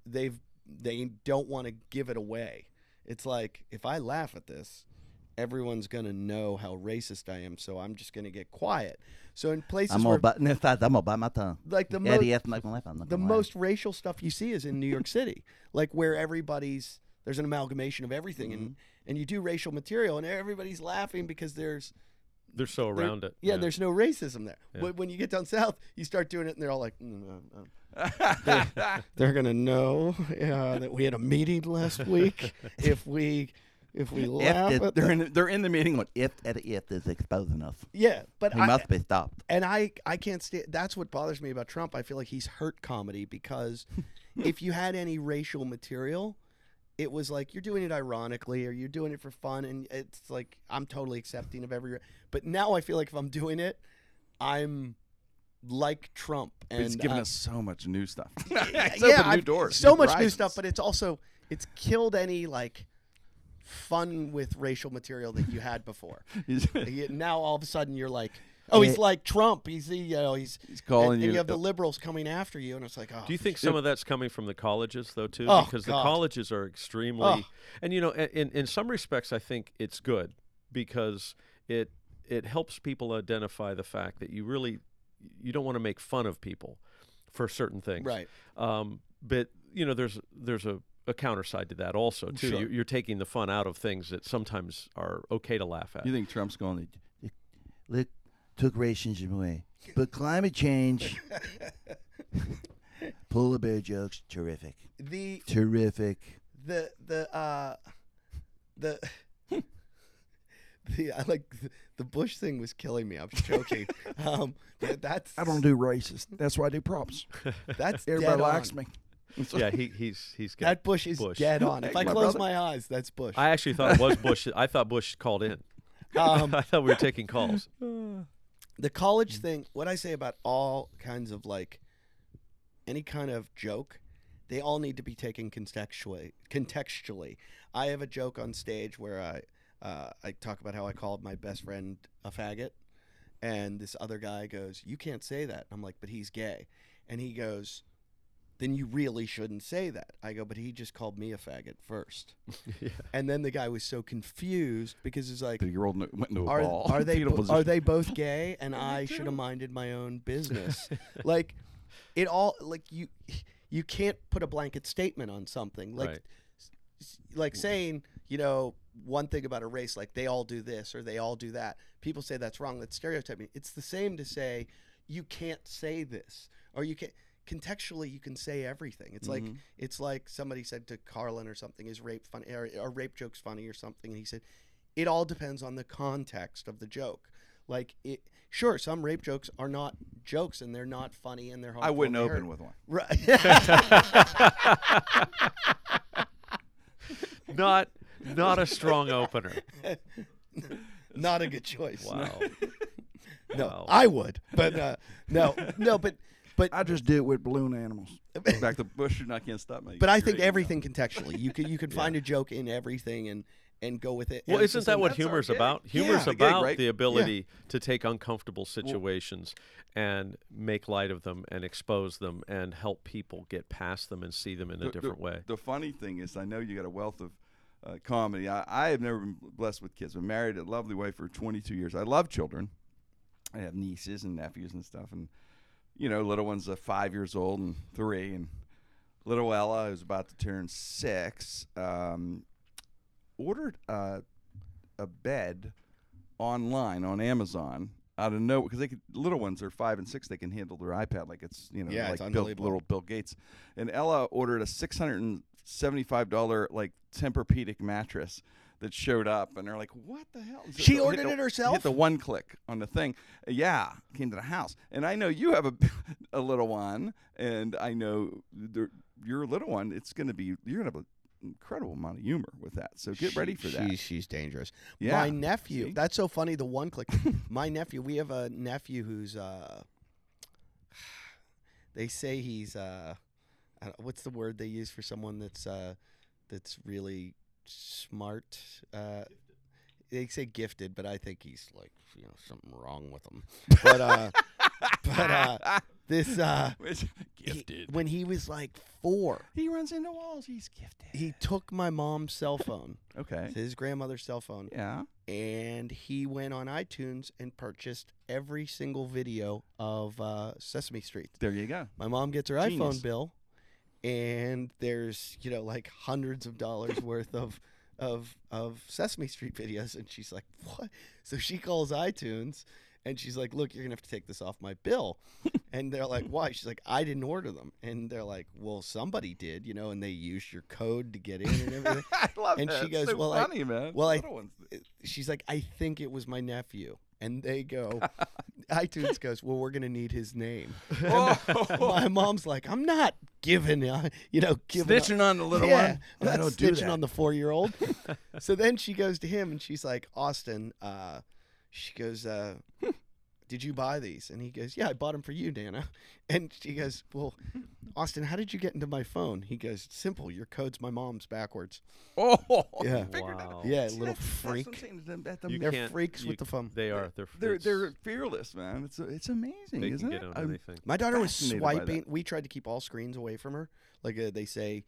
they've, they don't want to give it away. It's like, if I laugh at this, everyone's going to know how racist I am, so I'm just going to get quiet. So in places I'm where... About, I'm about my tongue. Like the, mo- Eddie Ifft, like my life, I'm the most racial stuff you see is in New York City, like where everybody's... There's an amalgamation of everything, mm-hmm. and, and you do racial material, and everybody's laughing because there's... They're so around they're, it. Yeah, yeah, there's no racism there. Yeah. But when you get down south, you start doing it, and they're all like, no, no, no. they're, they're going to know uh, that we had a meeting last week if we... If we laugh, if it, they're, in the, they're in the meeting. What if Eddie Ifft is exposing us? Yeah, but he I, must be stopped. And I, I can't stand. That's what bothers me about Trump. I feel like he's hurt comedy because if you had any racial material, it was like you're doing it ironically or you're doing it for fun, and it's like I'm totally accepting of every. But now I feel like if I'm doing it, I'm like Trump, and he's given us so much new stuff. yeah, yeah new doors, so new much horizons. New stuff. But it's also it's killed any like. Fun with racial material that you had before. Now all of a sudden you're like, oh, he's like Trump. He's the, you know, he's, he's calling and, you. And you have the liberals coming after you, and it's like, oh. Do you think some of that's coming from the colleges though too? Oh, because God. The colleges are extremely, oh. and you know, in in some respects, I think it's good because it it helps people identify the fact that you really you don't want to make fun of people for certain things, right? Um, but you know, there's there's a A counter side to that also too. Sure. You're, you're taking the fun out of things that sometimes are okay to laugh at. You think Trump's going to let took racism away, but climate change, polar bear jokes, terrific. The terrific. The the uh, the the I like the Bush thing was killing me. I was joking. um, that's I don't do racist. That's why I do props. That's everybody likes me. Yeah, he, he's he's got that Bush is Bush. Dead on. If I my close brother? My eyes, that's Bush. I actually thought it was Bush. I thought Bush called in. Um, I thought we were taking calls. The college thing. What I say about all kinds of like any kind of joke, they all need to be taken contextually. Contextually, I have a joke on stage where I uh, I talk about how I called my best friend a faggot, and this other guy goes, "You can't say that." I'm like, "But he's gay," and he goes. Then you really shouldn't say that. I go, but he just called me a faggot first. yeah. And then the guy was so confused because it's like, year old went into a are, ball. Are, they bo- are they both gay? And I should have minded my own business. Like, it all, like, you you can't put a blanket statement on something. Like, right. like saying, you know, one thing about a race, like they all do this or they all do that. People say that's wrong, that's stereotyping. It's the same to say, you can't say this or you can't. Contextually, you can say everything. It's mm-hmm. like it's like somebody said to Carlin or something, is rape funny or are rape jokes funny or something? And he said, it all depends on the context of the joke. Like, it, sure, some rape jokes are not jokes and they're not funny and they're hard. I wouldn't open hurt. With one. Right. not not a strong opener. Not a good choice. Wow. No, wow. I would, but uh, no, no, but. But I just do it with balloon animals. Back to Bush, and I can't stop me. But I think everything now. Contextually. You can you can find yeah. a joke in everything and, and go with it. Well, and isn't that what humor's about? Humor's yeah. about the, gig, right? the ability yeah. to take uncomfortable situations well, and make light of them and expose them and help people get past them and see them in a the, different the, way. The funny thing is, I know you got a wealth of uh, comedy. I, I have never been blessed with kids. I've been married a lovely wife for twenty-two years. I love children. I have nieces and nephews and stuff, and you know, little one's uh, five years old and three, and little Ella, who's about to turn six, um, ordered uh, a bed online on Amazon out of nowhere because they could, little ones are five and six, they can handle their iPad like it's you know yeah, like Bill, little Bill Gates, and Ella ordered a six hundred and seventy-five dollar like Tempur-Pedic mattress. That showed up, and they're like, what the hell? Is she it, ordered the, it herself? Hit the one click on the thing. Yeah, came to the house. And I know you have a, a little one, and I know your little one, it's going to be, you're going to have a incredible amount of humor with that. So get she, ready for that. She, she's dangerous. Yeah. My nephew. See? That's so funny. The one click. My nephew. We have a nephew who's. Uh, they say he's. Uh, I don't, what's the word they use for someone that's uh, that's really smart? Uh, they say gifted, but I think he's like you know something wrong with him. But uh, but uh, this uh, gifted he, when he was like four, he runs into walls. He's gifted. He took my mom's cell phone. Okay, his grandmother's cell phone. Yeah, and he went on iTunes and purchased every single video of uh, Sesame Street. There you go. My mom gets her Genius. iPhone bill. And there's, you know, like hundreds of dollars worth of, of of Sesame Street videos. And she's like, what? So she calls iTunes and she's like, look, you're going to have to take this off my bill. And they're like, why? She's like, I didn't order them. And they're like, well, somebody did, you know, and they used your code to get in and everything. I love and that. And she goes, so well, funny, I, man. well I, she's like, I think it was my nephew. And they go, iTunes goes, well, we're going to need his name. Oh. My mom's like, I'm not giving, uh, you know, giving Snitching up. on the little yeah, one. I'm not I don't snitching do that. on the four-year-old. So then she goes to him, and she's like, Austin, uh, she goes, uh, did you buy these? And he goes, yeah, I bought them for you, Dana. And she goes, well, Austin, how did you get into my phone? He goes, simple, your code's my mom's backwards. Oh, yeah, wow. yeah, See, little that's, freak. That's the, they're freaks you, with the phone. They are. They're they're, they're fearless, man. It's it's amazing, they isn't it? Um, my daughter was swiping. We tried to keep all screens away from her. Like uh, they say,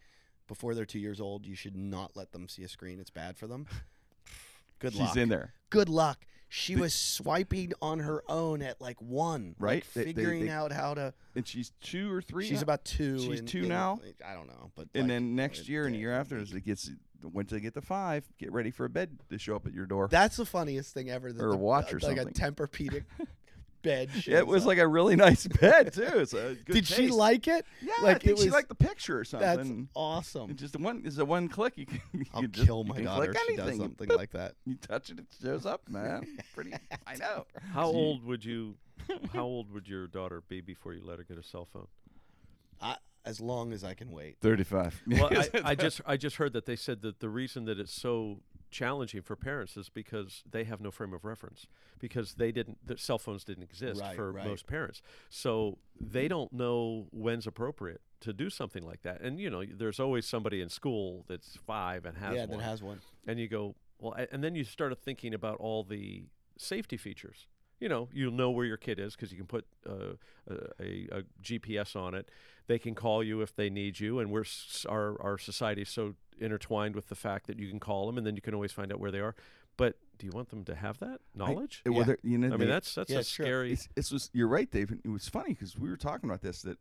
before they're two years old, you should not let them see a screen. It's bad for them. Good She's luck. She's in there. Good luck. She the, was swiping on her own at like one, right? Like figuring they, they, out how to. And she's two or three. She's now? about two. She's and, two now. Know, I don't know, but and like, then next it, year and the year after, as it gets, once they get to five, get ready for a bed to show up at your door. That's the funniest thing ever. That or the, watch uh, or something. Like a Tempur-Pedic bed. It was up. like a really nice bed too. So good Did taste. she like it? Yeah, like I think it was, she liked the picture or something. That's awesome. It's just one. It's a one click. You can. You I'll just, kill my daughter. If she does something Boop. like that. You touch it, it shows up, man. Pretty. I know. How old would you? How old would your daughter be before you let her get a cell phone? I, as long as I can wait. thirty-five Well, I, I just I just heard that they said that the reason that it's so challenging for parents is because they have no frame of reference, because they didn't the cell phones didn't exist right, for right. most parents, so they don't know when's appropriate to do something like that. And you know, there's always somebody in school that's five and has yeah, one that has one, and you go, well, I, and then you start thinking about all the safety features. You know, you'll know where your kid is because you can put uh, a, a G P S on it. They can call you if they need you, and we're our our society is so intertwined with the fact that you can call them, and then you can always find out where they are. But do you want them to have that knowledge? I, yeah. well, you know, I they, mean, that's that's yeah, a sure. scary. It's, it's just, you're right, Dave. It was funny because we were talking about this, that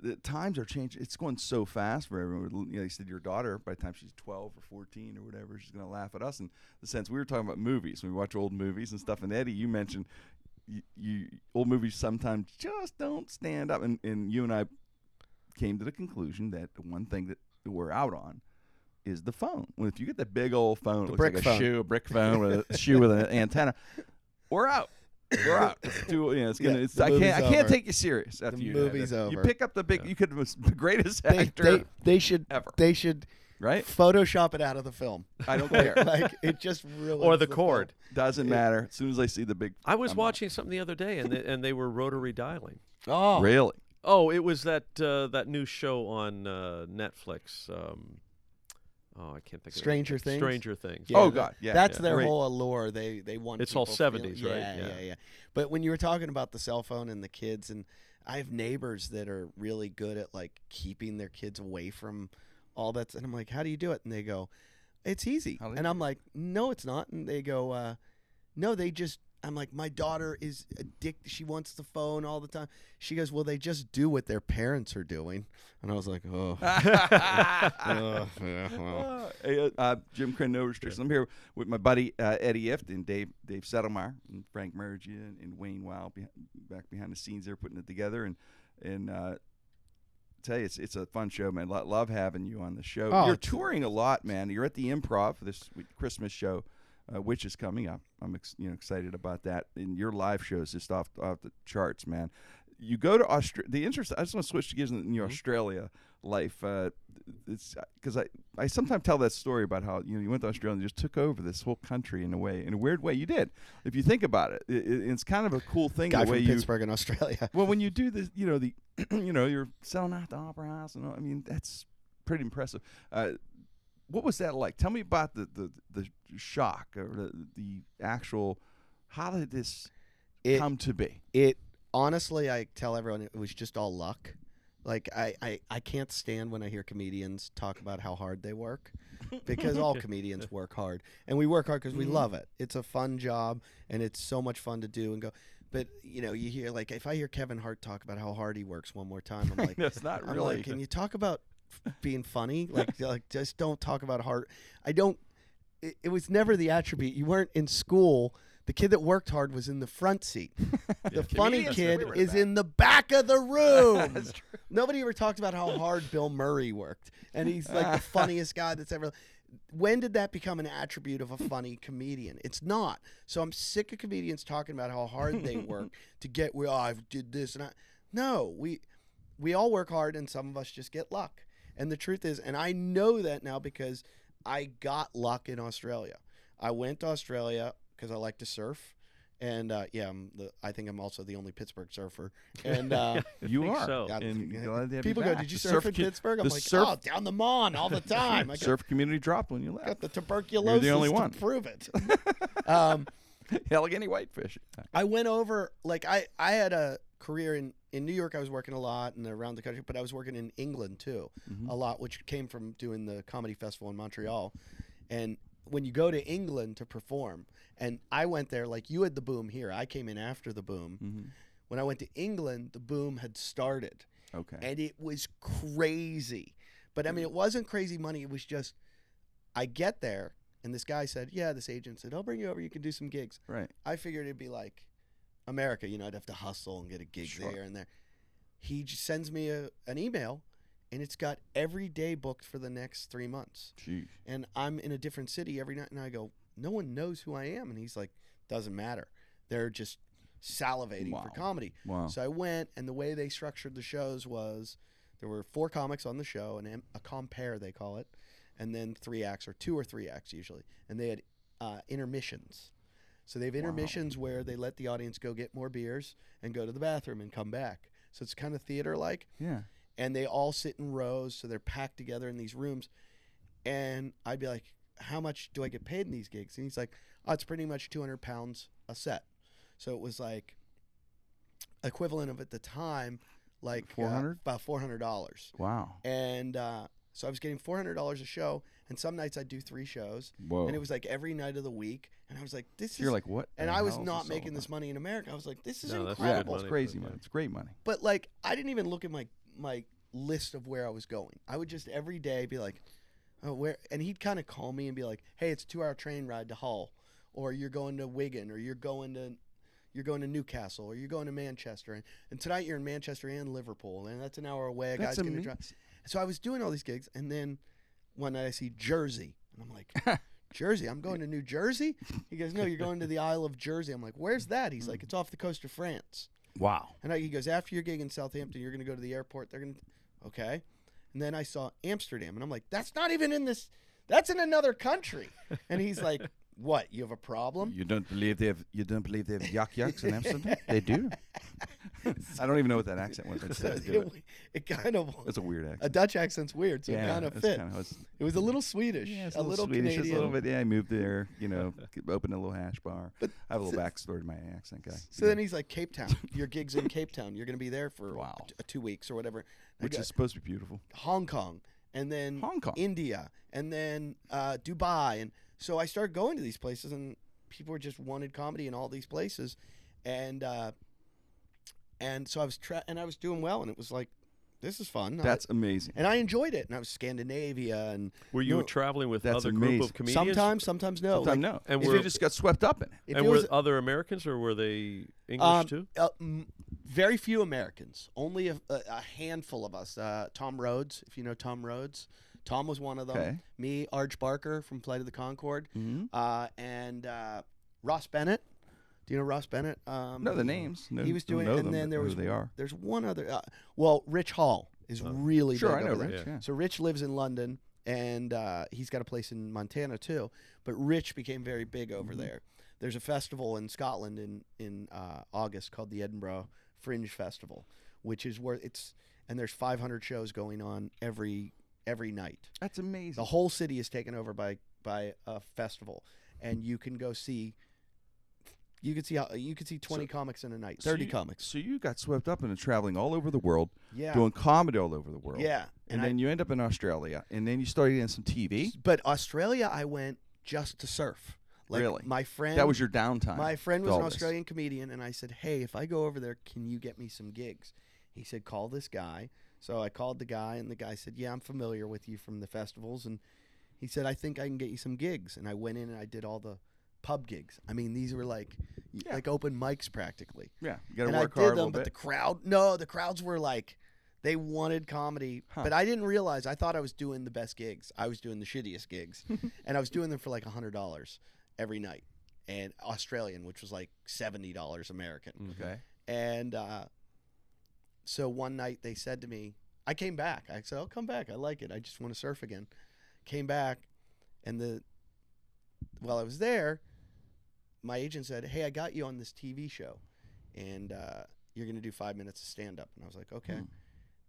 the times are changing. It's going so fast for everyone. You know, you said your daughter, by the time she's twelve or fourteen or whatever, she's going to laugh at us. And the sense we were talking about movies, we watch old movies and stuff. And Eddie, you mentioned you, you old movies sometimes just don't stand up. And, and you and I came to the conclusion that the one thing that we're out on is the phone. Well, if you get the big old phone, the it looks brick like a phone. shoe, a brick phone with a shoe with an antenna, we're out. We're out. It's too, you know, it's gonna, yeah, it's, I can't. Over. I can't take you serious. After the you movie's that. over. You pick up the big. Yeah. You could be the greatest they, actor. They, they should. Ever. They should. Right. Photoshop it out of the film. I don't care. Like it just really. Or the, the cord film. doesn't it, matter. As soon as I see the big. I was I'm watching out. something the other day, and they, and they were rotary dialing. Oh. Really? Oh, it was that uh, that new show on uh, Netflix. Um, Oh, I can't think Stranger of Stranger Things. Stranger Things. Yeah, oh God, yeah. That's yeah. their right. whole allure. They they want. It's all seventies, right? Yeah, yeah, yeah, yeah. But when you were talking about the cell phone and the kids, and I have neighbors that are really good at like keeping their kids away from all that. And I'm like, how do you do it? And they go, it's easy. And I'm like, no, it's not. And they go, uh, no, they just. I'm like, my daughter is addicted. She wants the phone all the time. She goes, well, they just do what their parents are doing. And I was like, oh. uh, yeah, well. uh, uh, Jim Crane, no restrictions. Yeah. I'm here with my buddy uh, Eddie Ifft and Dave Dave Settlemeyer and Frank Mergia and, and Wayne Weil be- back behind the scenes. They're putting it together. And and uh, tell you, it's it's a fun show, man. Lo- love having you on the show. Oh, You're touring a lot, man. You're at the Improv for this Christmas show. Uh, which is coming up. I'm ex- you know, excited about that. And your live shows just off off the charts, man. you go to Australia. The interest. I just want to switch gears in your mm-hmm. Australia life. Uh, it's because I, I sometimes tell that story about how you know you went to Australia and just took over this whole country in a way, in a weird way. You did, if you think about it. it, it it's kind of a cool thing. Guy the way from you, Pittsburgh in Australia. Well, when you do this, you know the, you know you're selling out the Opera House, and all, I mean that's pretty impressive. Uh, what was that like? Tell me about the the, the shock or the, the actual. How did this it, come to be? It. Honestly, I tell everyone it was just all luck. Like, I, I, I can't stand when I hear comedians talk about how hard they work, because all comedians work hard. And we work hard because we mm-hmm. love it. It's a fun job, and it's so much fun to do and go. But, you know, you hear, like, if I hear Kevin Hart talk about how hard he works one more time, I'm like, that's not I'm really. Like, can you talk about f- being funny? Like, like, just don't talk about hard. I don't. It, it was never the attribute. You weren't in school. The kid that worked hard was in the front seat. The yeah, funny kid is in the back of the room. That's true. Nobody ever talked about how hard Bill Murray worked. And he's like the funniest guy that's ever. When did that become an attribute of a funny comedian? It's not. So I'm sick of comedians talking about how hard they work to get, well, I did this. and I. No, we we all work hard, and some of us just get luck. And the truth is, and I know that now because I got luck in Australia. I went to Australia because I like to surf, and uh, yeah, I'm the, I think I'm also the only Pittsburgh surfer. And uh, you are. So. I, and I, people go, "Did you surf, surf in com- Pittsburgh?" I'm like, surf- "Oh, down the Mon all the time." I got, surf community dropped when you left. Got the tuberculosis. You're the only one. To prove it. um, Allegheny whitefish. I went over. Like I, I had a career in in New York. I was working a lot and around the country, but I was working in England too, mm-hmm. a lot, which came from doing the comedy festival in Montreal, and. When you go to England to perform, and I went there, like you had the boom here. I came in after the boom. Mm-hmm. When I went to England, the boom had started. Okay. And it was crazy. But I mean, it wasn't crazy money. It was just, I get there, and this guy said, yeah, this agent said, I'll bring you over. You can do some gigs. Right. I figured it'd be like America. You know, I'd have to hustle and get a gig sure. there and there. He just sends me a, an email. And it's got every day booked for the next three months. Jeez. And I'm in a different city every night. And I go, no one knows who I am. And he's like, doesn't matter. They're just salivating wow. for comedy. Wow. So I went, and the way they structured the shows was there were four comics on the show, and a compere, they call it, and then three acts, or two or three acts usually. And they had uh, intermissions. So they have intermissions wow. where they let the audience go get more beers and go to the bathroom and come back. So it's kind of theater-like. Yeah. And they all sit in rows, so they're packed together in these rooms. And I'd be like, how much do I get paid in these gigs? And he's like, oh, it's pretty much two hundred pounds a set. So it was like equivalent of at the time, like four hundred? Uh, about four hundred dollars. Wow. And uh, so I was getting four hundred dollars a show. And some nights I'd do three shows. Whoa. And it was like every night of the week. And I was like, this You're is. You're like, what? And I was not making this money in America. I was like, this is no, incredible. It's crazy money. It's great money. But like, I didn't even look at my. my list of where I was going. I would just every day be like, oh, where? And he'd kind of call me and be like, hey, it's a two-hour train ride to Hull, or you're going to Wigan, or you're going to you're going to Newcastle, or you're going to Manchester, and, and tonight you're in Manchester and Liverpool, and that's an hour away. A that's guy's gonna drive. So I was doing all these gigs, and then one night I see Jersey, and I'm like, Jersey? I'm going to New Jersey? He goes, no, you're going to the Isle of Jersey. I'm like, where's that? He's like, it's off the coast of France. Wow. And I, he goes, after your gig in Southampton, you're going to go to the airport. They're going to, okay. And then I saw Amsterdam, and I'm like, that's not even in this, that's in another country. And he's like, what, you have a problem? You don't believe they have, you don't believe they have yak yaks in Amsterdam? They do. I don't even know what that accent was. It, it, it kind of was. It's a weird accent. A Dutch accent's weird, so yeah, it kind of fit. Kind of, it, was, it was a little Swedish. Yeah, it's a, a little, little Swedish, Canadian. Just a little bit, yeah, I moved there, you know, opened a little hash bar. But I have a little so, backstory to my accent guy. So yeah. Then he's like, Cape Town. Your gig's in Cape Town. You're going to be there for wow. a, two weeks or whatever. Which is supposed to be beautiful. Hong Kong. And then Hong Kong. India. And then uh, Dubai. And so I started going to these places, and people just wanted comedy in all these places. And... Uh, And so I was tra- and I was doing well, and it was like, this is fun. That's I, amazing. And I enjoyed it. And I was Scandinavia. And were you no, traveling with other amazing. Group of comedians? Sometimes, sometimes no. Sometimes like, no. And were, you just got swept up in it. And it were was, other Americans, or were they English um, too? Uh, m- very few Americans. Only a, a, a handful of us. Uh, Tom Rhodes, if you know Tom Rhodes. Tom was one of them. Okay. Me, Arj Barker from Flight of the Conchorde, mm-hmm. uh, and uh, Ross Bennett. Do you know Ross Bennett? Um, no, the names. No, he was doing, and them, then there was. They are. There's one other. Uh, well, Rich Hall is oh. really sure. Big I know Rich. Yeah. Yeah. So Rich lives in London, and uh, he's got a place in Montana too. But Rich became very big over mm-hmm. there. There's a festival in Scotland in in uh, August called the Edinburgh Fringe Festival, which is where it's and there's five hundred shows going on every every night. That's amazing. The whole city is taken over by by a festival, and you can go see. You could see how you could see twenty so, comics in a night, thirty so you, comics. So you got swept up into traveling all over the world, yeah. doing comedy all over the world, yeah. And, and then I, you end up in Australia, and then you started in some T V. But Australia, I went just to surf. Like really, my friend. That was your downtime. My friend was an Australian comedian, and I said, "Hey, if I go over there, can you get me some gigs?" He said, "Call this guy." So I called the guy, and the guy said, "Yeah, I'm familiar with you from the festivals." And he said, "I think I can get you some gigs." And I went in and I did all the pub gigs. I mean, these were like yeah. like open mics practically. Yeah, you gotta and work I did hard them, a little but bit. The crowd, no, the crowds were like, they wanted comedy, huh. but I didn't realize. I thought I was doing the best gigs. I was doing the shittiest gigs, and I was doing them for like a hundred dollars every night, and Australian, which was like seventy dollars American. Okay, and uh, so one night they said to me, I came back. I said, "I'll come back. I like it. I just want to surf again." Came back, and the while I was there. My agent said, "Hey, I got you on this T V show, and uh, you're going to do five minutes of stand-up." And I was like, okay. Mm.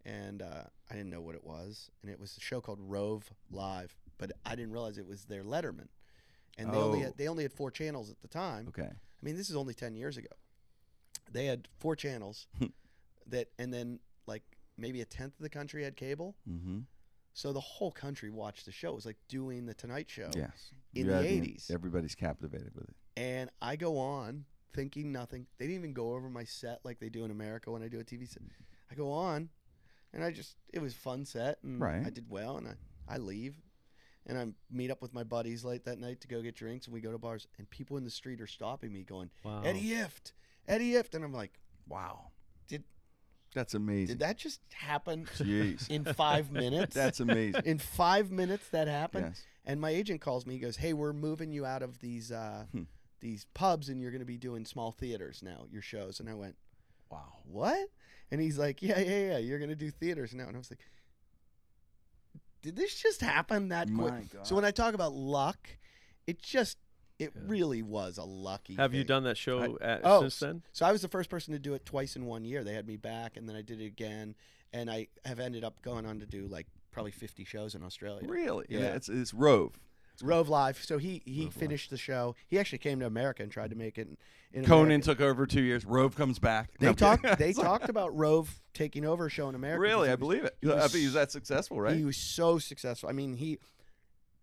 And uh, I didn't know what it was. And it was a show called Rove Live, but I didn't realize it was their Letterman. And oh. they only had, they only had four channels at the time. Okay. I mean, this is only ten years ago. They had four channels, that, and then like maybe a tenth of the country had cable. Mm-hmm. So the whole country watched the show. It was like doing the Tonight Show yes. in you the eighties. Everybody's captivated with it. And I go on thinking nothing. They didn't even go over my set like they do in America when I do a T V set. I go on, and I just it was a fun set, and right. I did well, and I, I leave, and I meet up with my buddies late that night to go get drinks, and we go to bars, and people in the street are stopping me going, wow. Eddie Ifft, Eddie Ifft, and I'm like, wow, did that's amazing. Did that just happen Jeez. in five minutes? That's amazing. In five minutes that happened, yes. And my agent calls me. He goes, "Hey, we're moving you out of these." Uh, hmm. these pubs, and you're going to be doing small theaters now, your shows. And I went, wow, what? And he's like, yeah, yeah, yeah, you're going to do theaters now. And I was like, did this just happen that My quick? God. So when I talk about luck, it just, it yeah. really was a lucky Have thing. You done that show I, at, oh, since then? So I was the first person to do it twice in one year. They had me back, and then I did it again. And I have ended up going on to do like probably fifty shows in Australia. Really? Yeah, yeah it's, it's Rove. Rove Live. So he, he Rove finished Live. The show. He actually came to America and tried to make it. In Conan America. Took over two years. Rove comes back. They no, talked They talked about Rove taking over a show in America. Really? I was, believe it. He was, I think he was that successful, right? He was so successful. I mean, he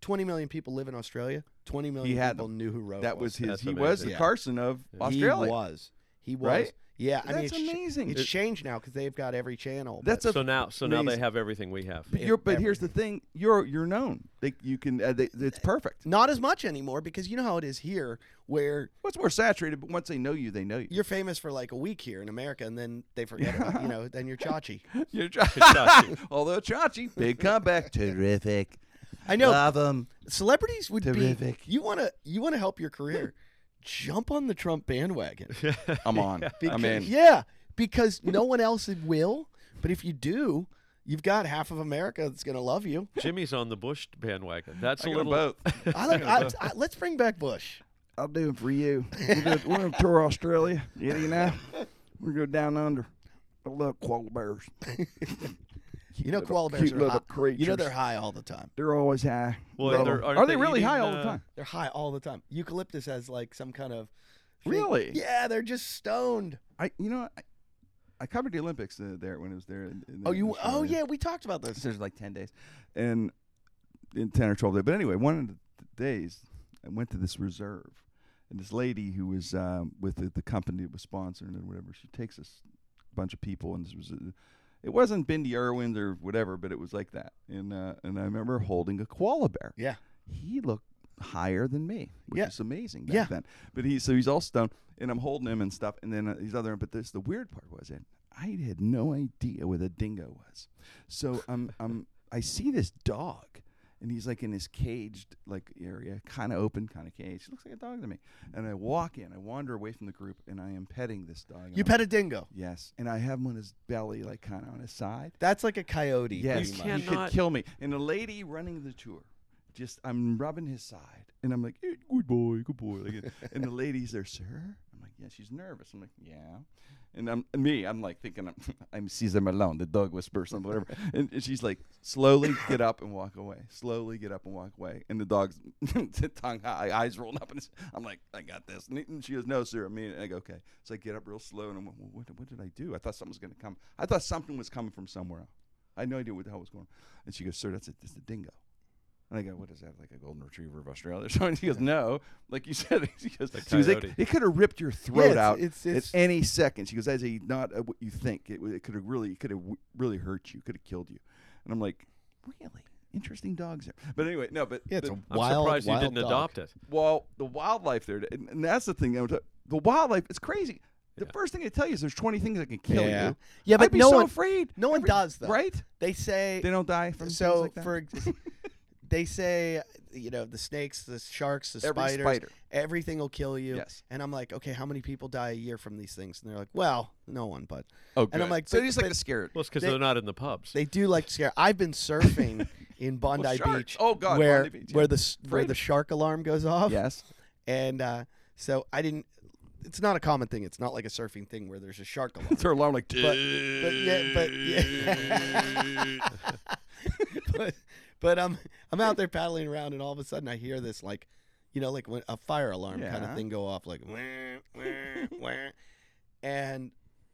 twenty million people live in Australia. twenty million he people knew who Rove that was. was his, That's he amazing. Was the yeah. Carson of yeah. Australia. He was. He was. Right? Yeah, I that's mean, it's amazing. Ch- it's changed now because they've got every channel. That's so now, so amazing. Now they have everything we have. But, you're, but here's the thing: you're you're known. They, you can, uh, they, it's perfect. Not as much anymore because you know how it is here, where well, it's more saturated. But once they know you, they know you. You're famous for like a week here in America, and then they forget about you. You know, then you're Chachi. You're Chachi. Although Chachi, big comeback, terrific. I know. Love them. Celebrities would terrific. Be. You want to you want to help your career. Jump on the Trump bandwagon. I'm on. Because, I'm in. Yeah, because no one else will. But if you do, you've got half of America that's going to love you. Jimmy's on the Bush bandwagon. That's I a little. Both. I like, I, I, let's bring back Bush. I'll do it for you. We're going to tour Australia. You know, we're going down under. I love koala bears. You know, koala bears are high. You know, they're high all the time. They're always high. Well, they're, are they, they really eating, high all the time? Uh, they're high all the time. Eucalyptus has like some kind of thing. Really? Yeah, they're just stoned. I, you know, I, I covered the Olympics uh, there when it was there. In, in the oh, you? Australia. Oh, yeah, we talked about this. There's like ten days, and in ten or twelve days. But anyway, one of the days I went to this reserve, and this lady who was um, with the, the company that was sponsoring or whatever, she takes us a bunch of people, and this was. A, It wasn't Bindi Irwin or whatever, but it was like that. And uh, and I remember holding a koala bear. Yeah. He looked higher than me, which yeah. is amazing back yeah. then. But he, so he's all stoned, and I'm holding him and stuff, and then uh, he's other, but this, the weird part was, and I had no idea what a dingo was. So I'm, I'm, I see this dog, and he's like in this caged like area, kind of open, kind of caged. He looks like a dog to me. And I walk in, I wander away from the group, and I am petting this dog. You I'm, pet a dingo? Yes. And I have him on his belly, like kind of on his side. That's like a coyote. Yes, you, you could kill me. And the lady running the tour, just I'm rubbing his side, and I'm like, hey, good boy, good boy. Like, and the lady's there, sir. I'm like, yeah, she's nervous. I'm like, yeah. And I'm and me, I'm like thinking I'm, I'm Cesar Malone, the dog whisperer, something, whatever. And, and she's like, slowly get up and walk away. Slowly get up and walk away. And the dog's tongue high, eyes rolling up. And I'm like, I got this. And she goes, no, sir. I mean, and I go, okay. So I get up real slow, and I'm like, well, what, what did I do? I thought something was going to come. I thought something was coming from somewhere else. I had no idea what the hell was going on. And she goes, sir, that's a, that's a dingo. And I go, what is that, like a golden retriever of Australia? So she goes, no. Like you said, she goes, she was like, it could have ripped your throat yeah, it's, out it's, it's, at any second. She goes, that's a, not a, what you think. It, it could have really, could have really hurt you. Could have killed you. And I'm like, really? Interesting dogs there. But anyway, no, but yeah, it's but a wild, I'm surprised wild you didn't dog. adopt it. Well, the wildlife there, and, and that's the thing. I'm talking, the wildlife, it's crazy. The yeah. first thing they tell you is there's twenty things that can kill yeah. you. Yeah, but I'd be no so one, afraid. No one Every, does, though. Right? They say. They don't die from so things like that. For example. They say, you know, the snakes, the sharks, the Every spiders, spider. everything will kill you. Yes. And I'm like, okay, how many people die a year from these things? And they're like, well, no one, but. Oh, good. And I'm like, so they just like to scare it. Well, it's because they, they're not in the pubs. They do like to scare. I've been surfing in Bondi well, Beach. Oh, God. Where, Bondi Beach, yeah. where, the, where the shark alarm goes off. Yes. And uh, so I didn't. It's not a common thing. It's not like a surfing thing where there's a shark alarm. It's her alarm like. But, but yeah, but yeah. but, but I'm I'm out there paddling around, and all of a sudden I hear this like, you know, like when a fire alarm yeah. kind of thing go off, like, wah, wah, wah. And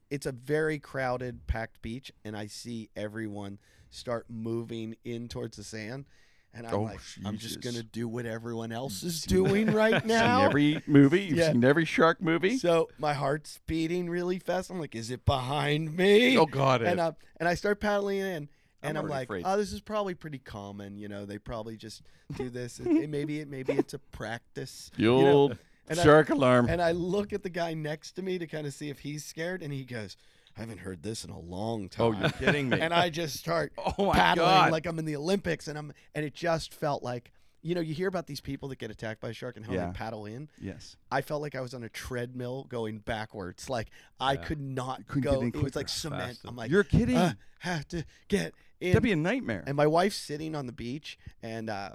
it's a very crowded, packed beach, and I see everyone start moving in towards the sand. And I'm oh, like, Jesus. I'm just going to do what everyone else is doing right now. You've seen every movie. You've yeah. seen every shark movie. So my heart's beating really fast. I'm like, is it behind me? Oh, God. And, I, and I start paddling in. And I'm, I'm like, afraid. oh, this is probably pretty common. You know, they probably just do this. and, and maybe it, maybe it's a practice. The old you know? shark I, alarm. And I look at the guy next to me to kind of see if he's scared. And he goes, I haven't heard this in a long time. Oh, you're kidding me. And I just start oh paddling God. like I'm in the Olympics. And I'm and it just felt like, you know, you hear about these people that get attacked by a shark and how yeah. they paddle in. Yes. I felt like I was on a treadmill going backwards. Like, yeah. I could not go. It was like cement. I'm like, you're kidding. I have to get in. That'd be a nightmare. And my wife's sitting on the beach. And uh,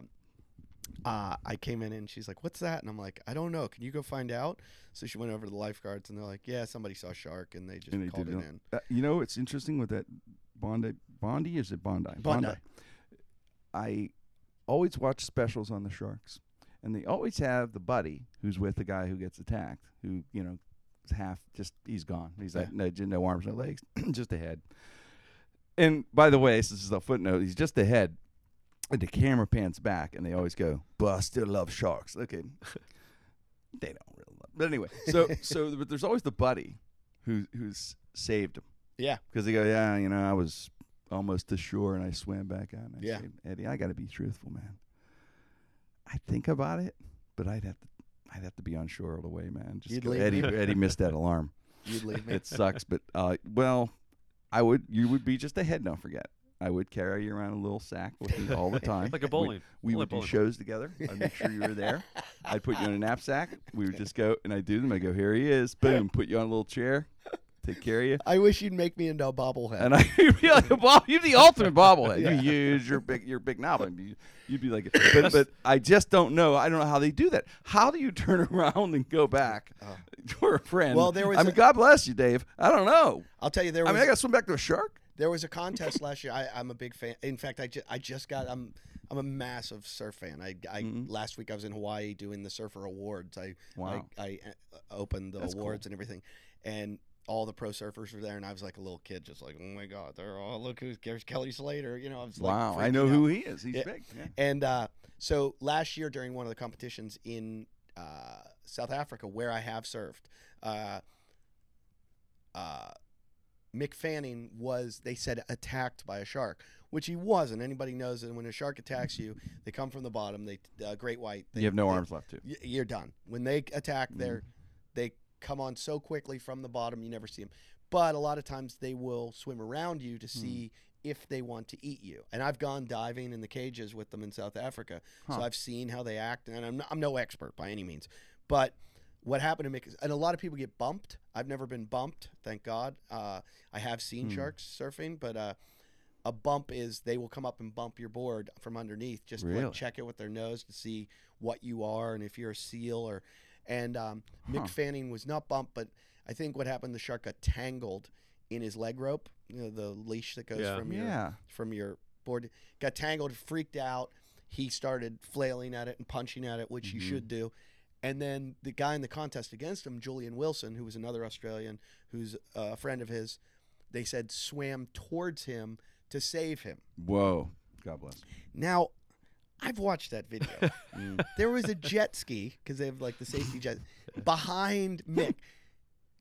uh, I came in and she's like, what's that? And I'm like, I don't know. Can you go find out? So she went over to the lifeguards, and they're like, yeah, somebody saw a shark, and they just and they called it in. Uh, you know, it's interesting with that Bondi. Bondi? Is it Bondi? Bondi? Bondi. I always watch specials on the sharks, and they always have the buddy who's with the guy who gets attacked, who, you know, is half just, he's gone. He's yeah. like, no, no arms, no legs, just a head. And by the way, this is a footnote, he's just a head, and the camera pans back, and they always go, but I still love sharks. Okay. They don't really love him. But anyway, so so but there's always the buddy who who's saved him. Yeah. Because they go, yeah, you know, I was almost to shore, and I swam back out, and I yeah. saved Eddie. I got to be truthful, man. I think about it, but I'd have to I'd have to be on shore all the way, man. Just You'd leave Eddie me. Eddie missed that alarm. You'd leave me. It sucks, but uh, well, I would you would be just a head, don't forget. I would carry you around a little sack with me all the time. Like a bowling. We, we would bowling. do shows together. I'd make sure you were there. I'd put you on a knapsack. We would just go, and I'd do them. I'd go, here he is. Boom. Put you on a little chair. Take care of you. I wish you'd make me into a bobblehead. And I, you'd be like, a bob, you're the ultimate bobblehead. yeah. You use your big, your big knob. You'd, you'd be like, but, but I just don't know. I don't know how they do that. How do you turn around and go back oh. to a friend? Well, there was. I a, mean, God bless you, Dave. I don't know. I'll tell you, there was. I mean, I got to swim back to a shark. There was a contest last year. I, I'm a big fan. In fact, I, ju- I just got. I'm I'm a massive surf fan. I, I mm-hmm. last week I was in Hawaii doing the Surfer Awards. I wow. I, I opened the That's awards cool. and everything, and all the pro surfers were there, and I was like a little kid, just like, oh my God, they're all look who's there's Kelly Slater. You know, I was wow. Like I know out. who he is. He's yeah. big. Yeah. And uh, so last year during one of the competitions in uh, South Africa, where I have surfed, uh, uh. Mick Fanning was, they said, attacked by a shark, which he wasn't. Anybody knows that when a shark attacks you, they come from the bottom. They uh, great white. They, you have no they, arms left to. Y- you're done. When they attack, mm-hmm. they're they come on so quickly from the bottom, you never see them. But a lot of times they will swim around you to mm-hmm. see if they want to eat you. And I've gone diving in the cages with them in South Africa. Huh. So I've seen how they act, and I'm, not, I'm no expert by any means. But what happened to Mick is, and a lot of people get bumped. I've never been bumped, thank God. Uh, I have seen hmm. sharks surfing, but uh, a bump is they will come up and bump your board from underneath, just really? to like, check it with their nose to see what you are and if you're a seal or, and um, huh. Mick Fanning was not bumped, but I think what happened, the shark got tangled in his leg rope, you know, the leash that goes yeah. from your yeah. from your board, got tangled, freaked out. He started flailing at it and punching at it, which mm-hmm. you should do. And then the guy in the contest against him, Julian Wilson, who was another Australian, who's a friend of his, they said swam towards him to save him. Whoa. God bless. Now, I've watched that video. mm. There was a jet ski, because they have like the safety jet, behind Mick.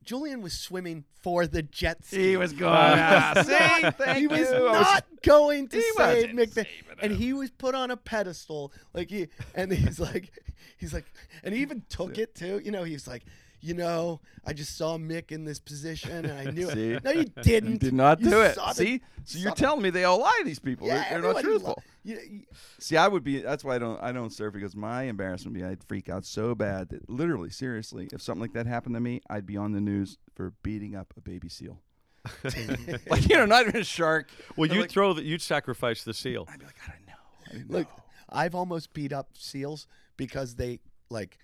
Julian was swimming for the jet ski. He was going to save. He was not going to save McMahon, and he was put on a pedestal. Like he, and he's like, he's like, and he even took it too. You know, he's like, you know, I just saw Mick in this position, and I knew See? it. No, you didn't. You did not you do it. The, See? So you're telling me they all lie to these people. Yeah, they're they're not truthful. Li- you, you, See, I would be, that's why I don't I don't surf, because my embarrassment would be I'd freak out so bad that literally, seriously, if something like that happened to me, I'd be on the news for beating up a baby seal. Like, you know, not even a shark. Well, you'd like, throw that, you'd sacrifice the seal. I'd be like, I don't know. I don't Look, know. I've almost beat up seals because they, like,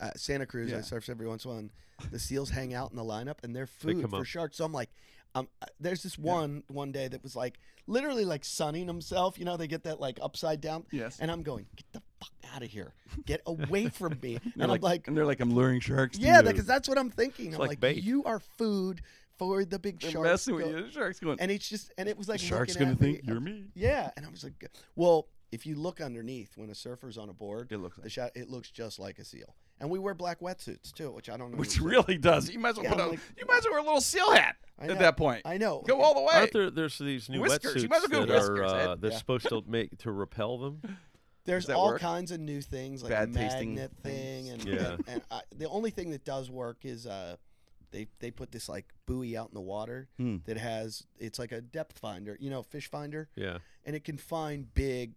Uh, Santa Cruz, yeah. I surf every once in a while, and the seals hang out in the lineup, and they're food they for up. sharks. So I'm like, um, uh, there's this one yeah. one day that was like literally like sunning himself. You know, they get that like upside down. Yes. And I'm going, get the fuck out of here. Get away from me. and, and I'm like, like, and they're like, I'm luring sharks. Yeah, because that's what I'm thinking. I'm like, like you are food for the big they're sharks. Messing with you. The sharks going. And it's just, and it was like, the shark's gonna think me. you're me. Yeah, and I was like, well, if you look underneath when a surfer's on a board, it looks like the shot, it looks just like a seal. And we wear black wetsuits too, which I don't know. Which really saying. does. You might as well yeah, put on, like, you might as well wear a little seal hat at that point. I know. Go all the way. Aren't there, there's these new whiskers. wetsuits well that whiskers, are uh, they're yeah. supposed to make to repel them? There's all work? kinds of new things, like Bad a magnet thing, and, yeah. and, and I, the only thing that does work is uh, they they put this like buoy out in the water hmm. that has, it's like a depth finder, you know, fish finder. Yeah. And it can find big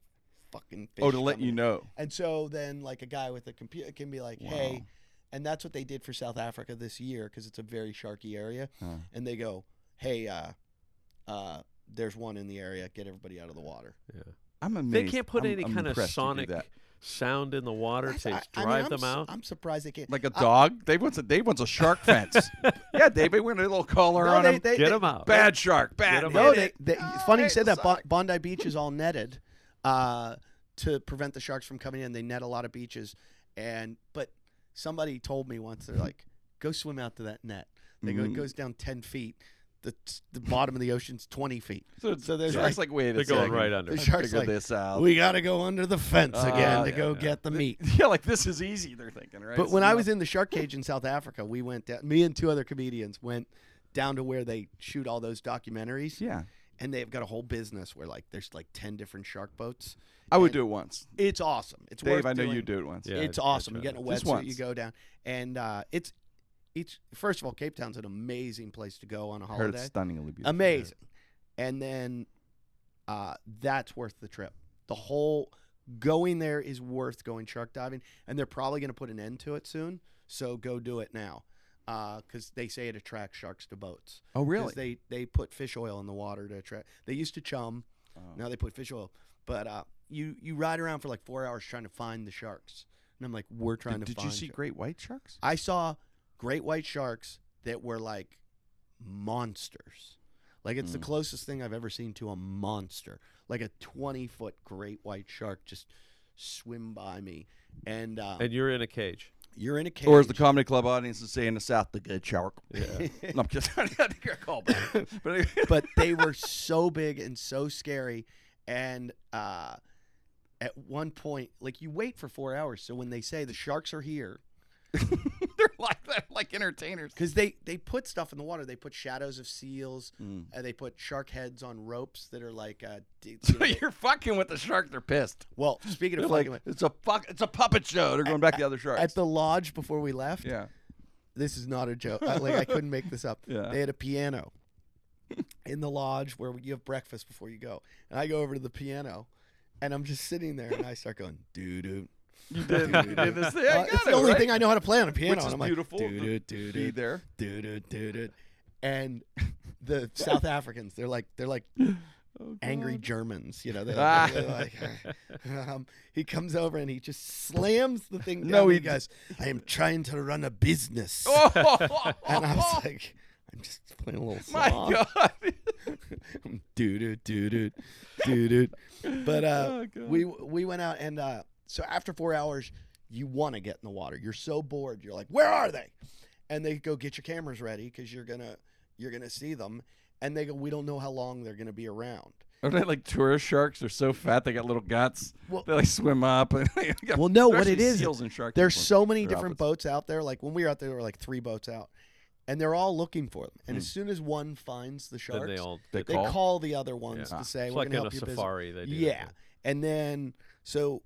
fucking fish. Oh, to let you in. know. And so then like a guy with a computer can be like, wow. hey, and that's what they did for South Africa this year, because it's a very sharky area. Huh. And they go, hey, uh, uh, there's one in the area. Get everybody out of the water. Yeah, I'm amazed. They can't put I'm, any I'm kind of sonic sound in the water to I, I drive mean, I'm them su- out. I'm surprised they can't. Like a dog? I, Dave wants a Dave wants a shark fence. Yeah, Dave, we want a little collar no, on they, him. They, Get they, him out. Bad shark. Bad. Him no, they, they, oh, funny you said that. Bo- Bondi Beach is all netted. Uh, to prevent the sharks from coming in, they net a lot of beaches, and but somebody told me once, they're like, "Go swim out to that net." They mm-hmm. go, it goes down ten feet. The the bottom of the ocean's twenty feet. So, so there's sharks like, like wait, they're going second. right under. The sharks like, this out. We got to go under the fence uh, again to yeah, go yeah. get the meat. Yeah, like this is easy. They're thinking, right? But it's when not... I was in the shark cage in South Africa, we went down. Me and two other comedians went down to where they shoot all those documentaries. Yeah. And they've got a whole business where like there's like ten different shark boats. I would do it once. It's awesome. It's Dave, worth I know doing. you do it once. Yeah, it's I, awesome. I you get in a wetsuit, you go down, and uh, it's it's first of all, Cape Town's an amazing place to go on a holiday. Heard it's stunningly beautiful. Amazing, yeah. And then uh, that's worth the trip. The whole going there is worth going shark diving, and they're probably going to put an end to it soon. So go do it now. Because uh, they say it attracts sharks to boats. Oh, really? They they put fish oil in the water to attract. They used to chum, oh. now they put fish oil. But uh, you you ride around for like four hours trying to find the sharks, and I'm like, we're trying did, to. Did find you see sharks. Great white sharks? I saw great white sharks that were like monsters. Like it's mm. the closest thing I've ever seen to a monster. Like a twenty foot great white shark just swim by me, and um, and you're in a cage. You're in a cage. Or as the comedy club audience would say in the South, the good shark. Yeah. No, I'm just I think I call back. But, but they were so big and so scary. And uh, at one point, like you wait for four hours. So when they say the sharks are here, they're like they're like entertainers. Because they, they put stuff in the water. They put shadows of seals. Mm. Uh, they put shark heads on ropes that are like. Uh, d- so d- you're fucking with the shark. They're pissed. Well, speaking of like, with, it's a fuck. It's a puppet show. They're going at, back to the other sharks. At the lodge before we left. Yeah. This is not a joke. I, like I couldn't make this up. Yeah. They had a piano. in the lodge where you have breakfast before you go. And I go over to the piano, and I'm just sitting there, and I start going, doo-doo. You did, you did this thing. I got uh, it's it, the only right? thing I know how to play on a piano. Which is and I'm beautiful. Like, doo-doo, doo-doo, be there. Doo-doo, doo-doo. And the South Africans, they're like, they're like oh, angry Germans, you know. They're, ah. they're like, um, he comes over and he just slams the thing down. No, he goes, I am trying to run a business. Oh, oh, oh, and I was like, I'm just playing a little song. My God. Doo doo doo doo doo doo. But uh, oh, we we went out and uh, so after four hours, you want to get in the water. You're so bored. You're like, where are they? And they go, get your cameras ready because you're gonna you're gonna see them. And they go, we don't know how long they're gonna be around. Are they like tourist sharks? They're so fat they got little guts. Well, they like swim up. And got, well, no, what it is, seals and sharks there's so many different boats out there. Like when we were out there, there were like three boats out. And they're all looking for them. And mm. as soon as one finds the sharks, then they, all, they, they call? call the other ones yeah. to say, it's we're like going to help you. Like in a safari. They do yeah. And then, so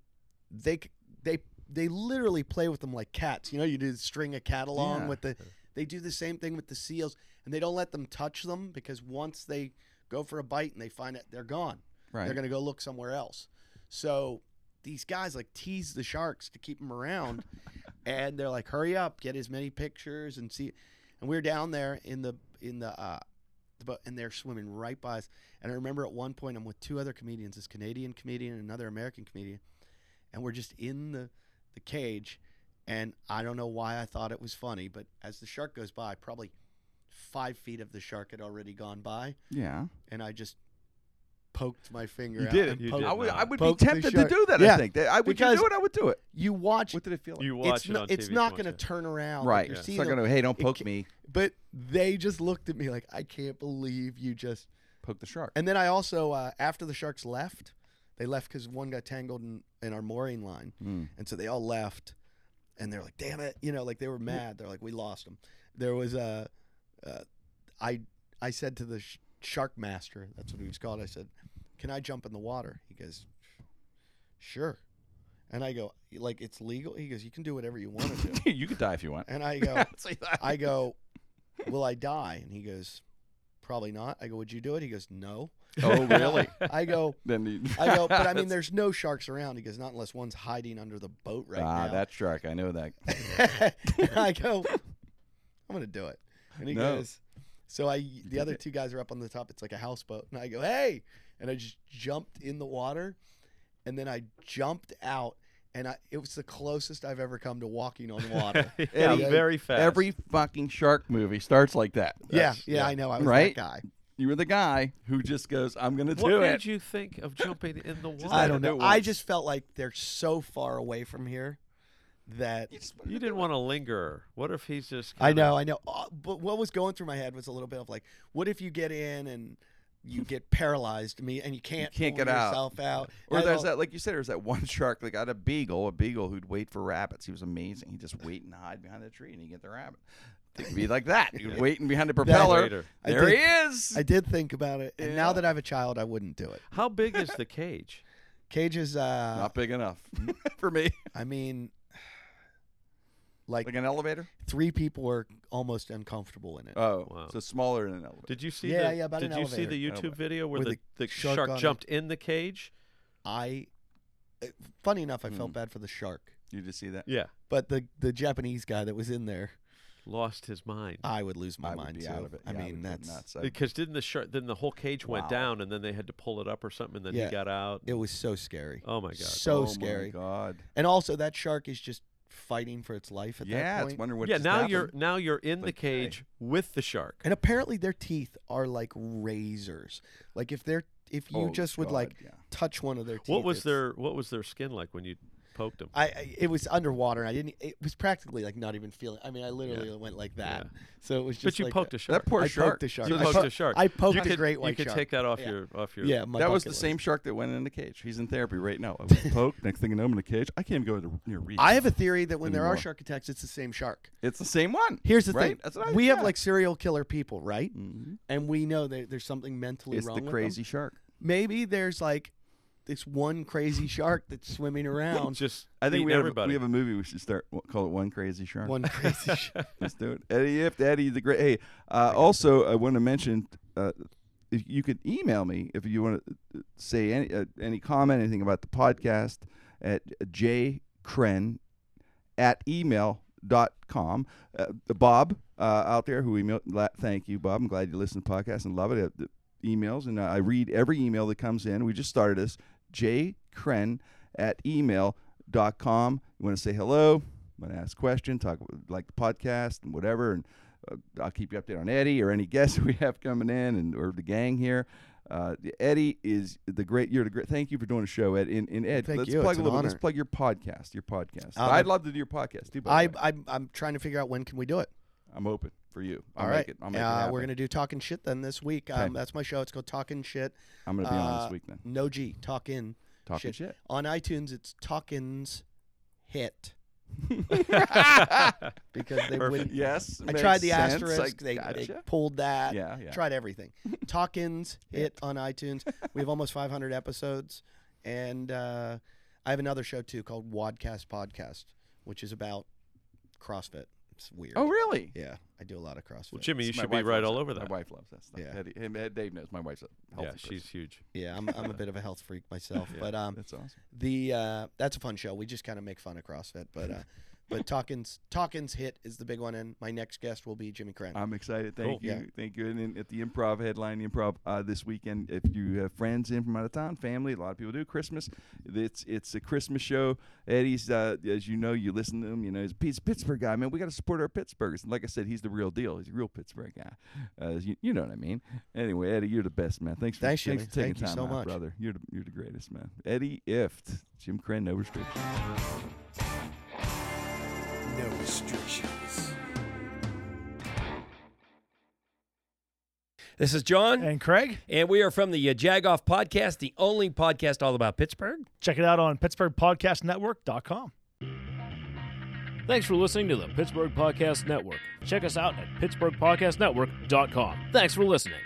they they they literally play with them like cats. You know, you do string a cat along yeah. with the, they do the same thing with the seals. And they don't let them touch them because once they go for a bite and they find it, they're gone. Right. They're going to go look somewhere else. So these guys like tease the sharks to keep them around. And they're like, hurry up, get as many pictures and see. And we were down there in the in the, uh, the boat, and they're swimming right by us. And I remember at one point I'm with two other comedians, this Canadian comedian and another American comedian, and we're just in the, the cage. And I don't know why I thought it was funny, but as the shark goes by, probably five feet of the shark had already gone by. Yeah. And I just poked my finger you out. Did it. You poked, did. I would, I would be tempted to do that, yeah. I think. I would do it, I would do it. You watch. What did it feel like? You watch it's it not, on It's T V not going to turn around. Right. Like yeah. It's not going to, hey, don't poke it, me. But they just looked at me like, I can't believe you just poked the shark. And then I also, uh, after the sharks left, they left because one got tangled in, in our mooring line. Mm. And so they all left. And they're like, damn it. You know, like they were mad. They're like, we lost them. There was a, uh, uh, I, I said to the sh- shark master, that's what he was called, I said, can I jump in the water? He goes, sure. And I go, like, it's legal? He goes, you can do whatever you want to do. You could die if you want. And I go, I go, will I die? And he goes, probably not. I go, would you do it? He goes, no. Oh, really? I go, then you... I go, but I mean, there's no sharks around. He goes, not unless one's hiding under the boat right ah, now. Ah, that shark. I know that. I go, I'm going to do it. And he no. goes, so I, the other two guys are up on the top. It's like a houseboat. And I go, hey. And I just jumped in the water. And then I jumped out. And I, it was the closest I've ever come to walking on water. yeah, Eddie, very fast. Every fucking shark movie starts like that. Yeah, yeah, yeah, I know. I was right? that guy. You were the guy who just goes, I'm going to do what it. What made you think of jumping in the water? I don't know. I just felt like they're so far away from here. That you, you didn't want to linger. What if he's just? I know, I know. Oh, but what was going through my head was a little bit of like, what if you get in and you get paralyzed, me, and you can't, you can't get yourself out. out. Or that there's all... that, like you said, there's that one shark that got a beagle, a beagle who'd wait for rabbits. He was amazing. He'd just wait and hide behind a tree, and he'd get the rabbit. It'd be like that. You're waiting behind a propeller. There did, he is. I did think about it, and yeah. now that I have a child, I wouldn't do it. How big is the cage? Cage is uh, not big enough for me. I mean. Like, like an elevator? Three people were almost uncomfortable in it. Oh, wow. So smaller than an elevator. Did you see yeah, the, yeah, about did an you elevator. see the YouTube elevator. video where, where the, the, the shark, shark jumped it. in the cage? I, uh, funny enough, I mm. felt bad for the shark. You did see that? Yeah. But the, the Japanese guy that was in there. Lost his mind. I would lose my I mind, too. Out of it. I yeah, mean, I that's... Nuts. Because didn't the shark, then the whole cage wow. went down, and then they had to pull it up or something, and then yeah. he got out. It was so scary. Oh, my God. So oh scary. Oh, my God. And also, that shark is just... fighting for its life at yeah, that point. Yeah, it's wondering what. Yeah, now happened. you're now you're in like, the cage hey. with the shark. And apparently their teeth are like razors. Like if they're if you oh, just would God, like yeah. touch one of their teeth. What was their what was their skin like when you poked them? I, I it was underwater. And I didn't. It was practically like not even feeling. I mean, I literally yeah. went like that. Yeah. So it was just. But you like poked a, a shark. That poor I shark. Poked a shark. You I poked po- a shark. I poked you a could, great white shark. You could shark. take that off yeah. your off your. Yeah, my that was the list. same shark that went in the cage. He's in therapy right now. I was poked. Next thing you know, I'm in the cage. I can't even go to near reef. I have a theory that when anymore. there are shark attacks, it's the same shark. It's the same one. Here's the right? thing. That's what I, we yeah. have like serial killer people, right? Mm-hmm. And we know that there's something mentally wrong with them. It's the crazy shark. Maybe there's like. This one crazy shark that's swimming around. Just I think we have, everybody. we have a movie we should start call it One Crazy Shark. One Crazy Shark. Let's do it. Eddie Ifft, Eddie the Great. Hey, uh, also I want to mention uh, if you could email me if you want to say any uh, any comment, anything about the podcast at j cren at email dot com. Uh, Bob uh, out there who emailed, la- thank you, Bob. I'm glad you listen to the podcast and love it. Uh, the emails, and uh, I read every email that comes in. We just started this, j cren at email dot com. You want to say hello, want to ask questions, talk about, like the podcast and whatever, and uh, I'll keep you updated on Eddie or any guests we have coming in, and or the gang here. Uh, Eddie is the great. You're the great. Thank you for doing the show, Ed. And, and Ed, thank let's you. plug it's a little. Let's plug your podcast. Your podcast. Um, I'd love to do your podcast too. By I, the way. I'm I'm trying to figure out when can we do it. I'm open for you. I'll All right. Make it, I'll make uh, it we're gonna do Talkin' Shit then this week. Um, okay. That's my show. It's called Talkin' Shit. I'm gonna be uh, on this week then. No G. Talkin'. Talkin' shit. shit. On iTunes, it's Talkin's Hit. Because they wouldn't. Yes, I tried the sense. asterisk. They, gotcha. they pulled that. Yeah, yeah. Tried everything. Talkin's Hit on iTunes. We have almost five hundred episodes, and uh, I have another show too called Wadcast Podcast, which is about CrossFit. It's weird. Oh, really? Yeah, I do a lot of CrossFit. Well, Jimmy, you so should be right all over that. My wife loves that stuff. Yeah, Eddie, and Dave knows. My wife's a health. Yeah, person. She's huge. Yeah, I'm I'm a bit of a health freak myself, yeah, but um, that's awesome. The uh, that's a fun show. We just kind of make fun of CrossFit, but uh, but Talkin's Talkin's Hit is the big one, and my next guest will be Jimmy Crane. I'm excited. Thank cool. you, yeah. thank you. And then at the Improv, headline the Improv uh, this weekend. If you have friends in from out of town, family, a lot of people do. Christmas, it's it's a Christmas show. Eddie's, uh, as you know, you listen to him. You know, he's a Pittsburgh guy, man. We got to support our Pittsburghers. Like I said, he's the real deal. He's a real Pittsburgh guy. Uh, you, you know what I mean. Anyway, Eddie, you're the best, man. Thanks for, thanks, thanks for taking Thank time, you so out, much. brother. You're the, you're the greatest, man. Eddie Ifft, Jim Crane, No Restrictions. No Restrictions. This is John. And Craig. And we are from the uh, Jagoff Podcast, the only podcast all about Pittsburgh. Check it out on Pittsburgh Podcast Network dot com. Thanks for listening to the Pittsburgh Podcast Network. Check us out at Pittsburgh Podcast Network dot com. Thanks for listening.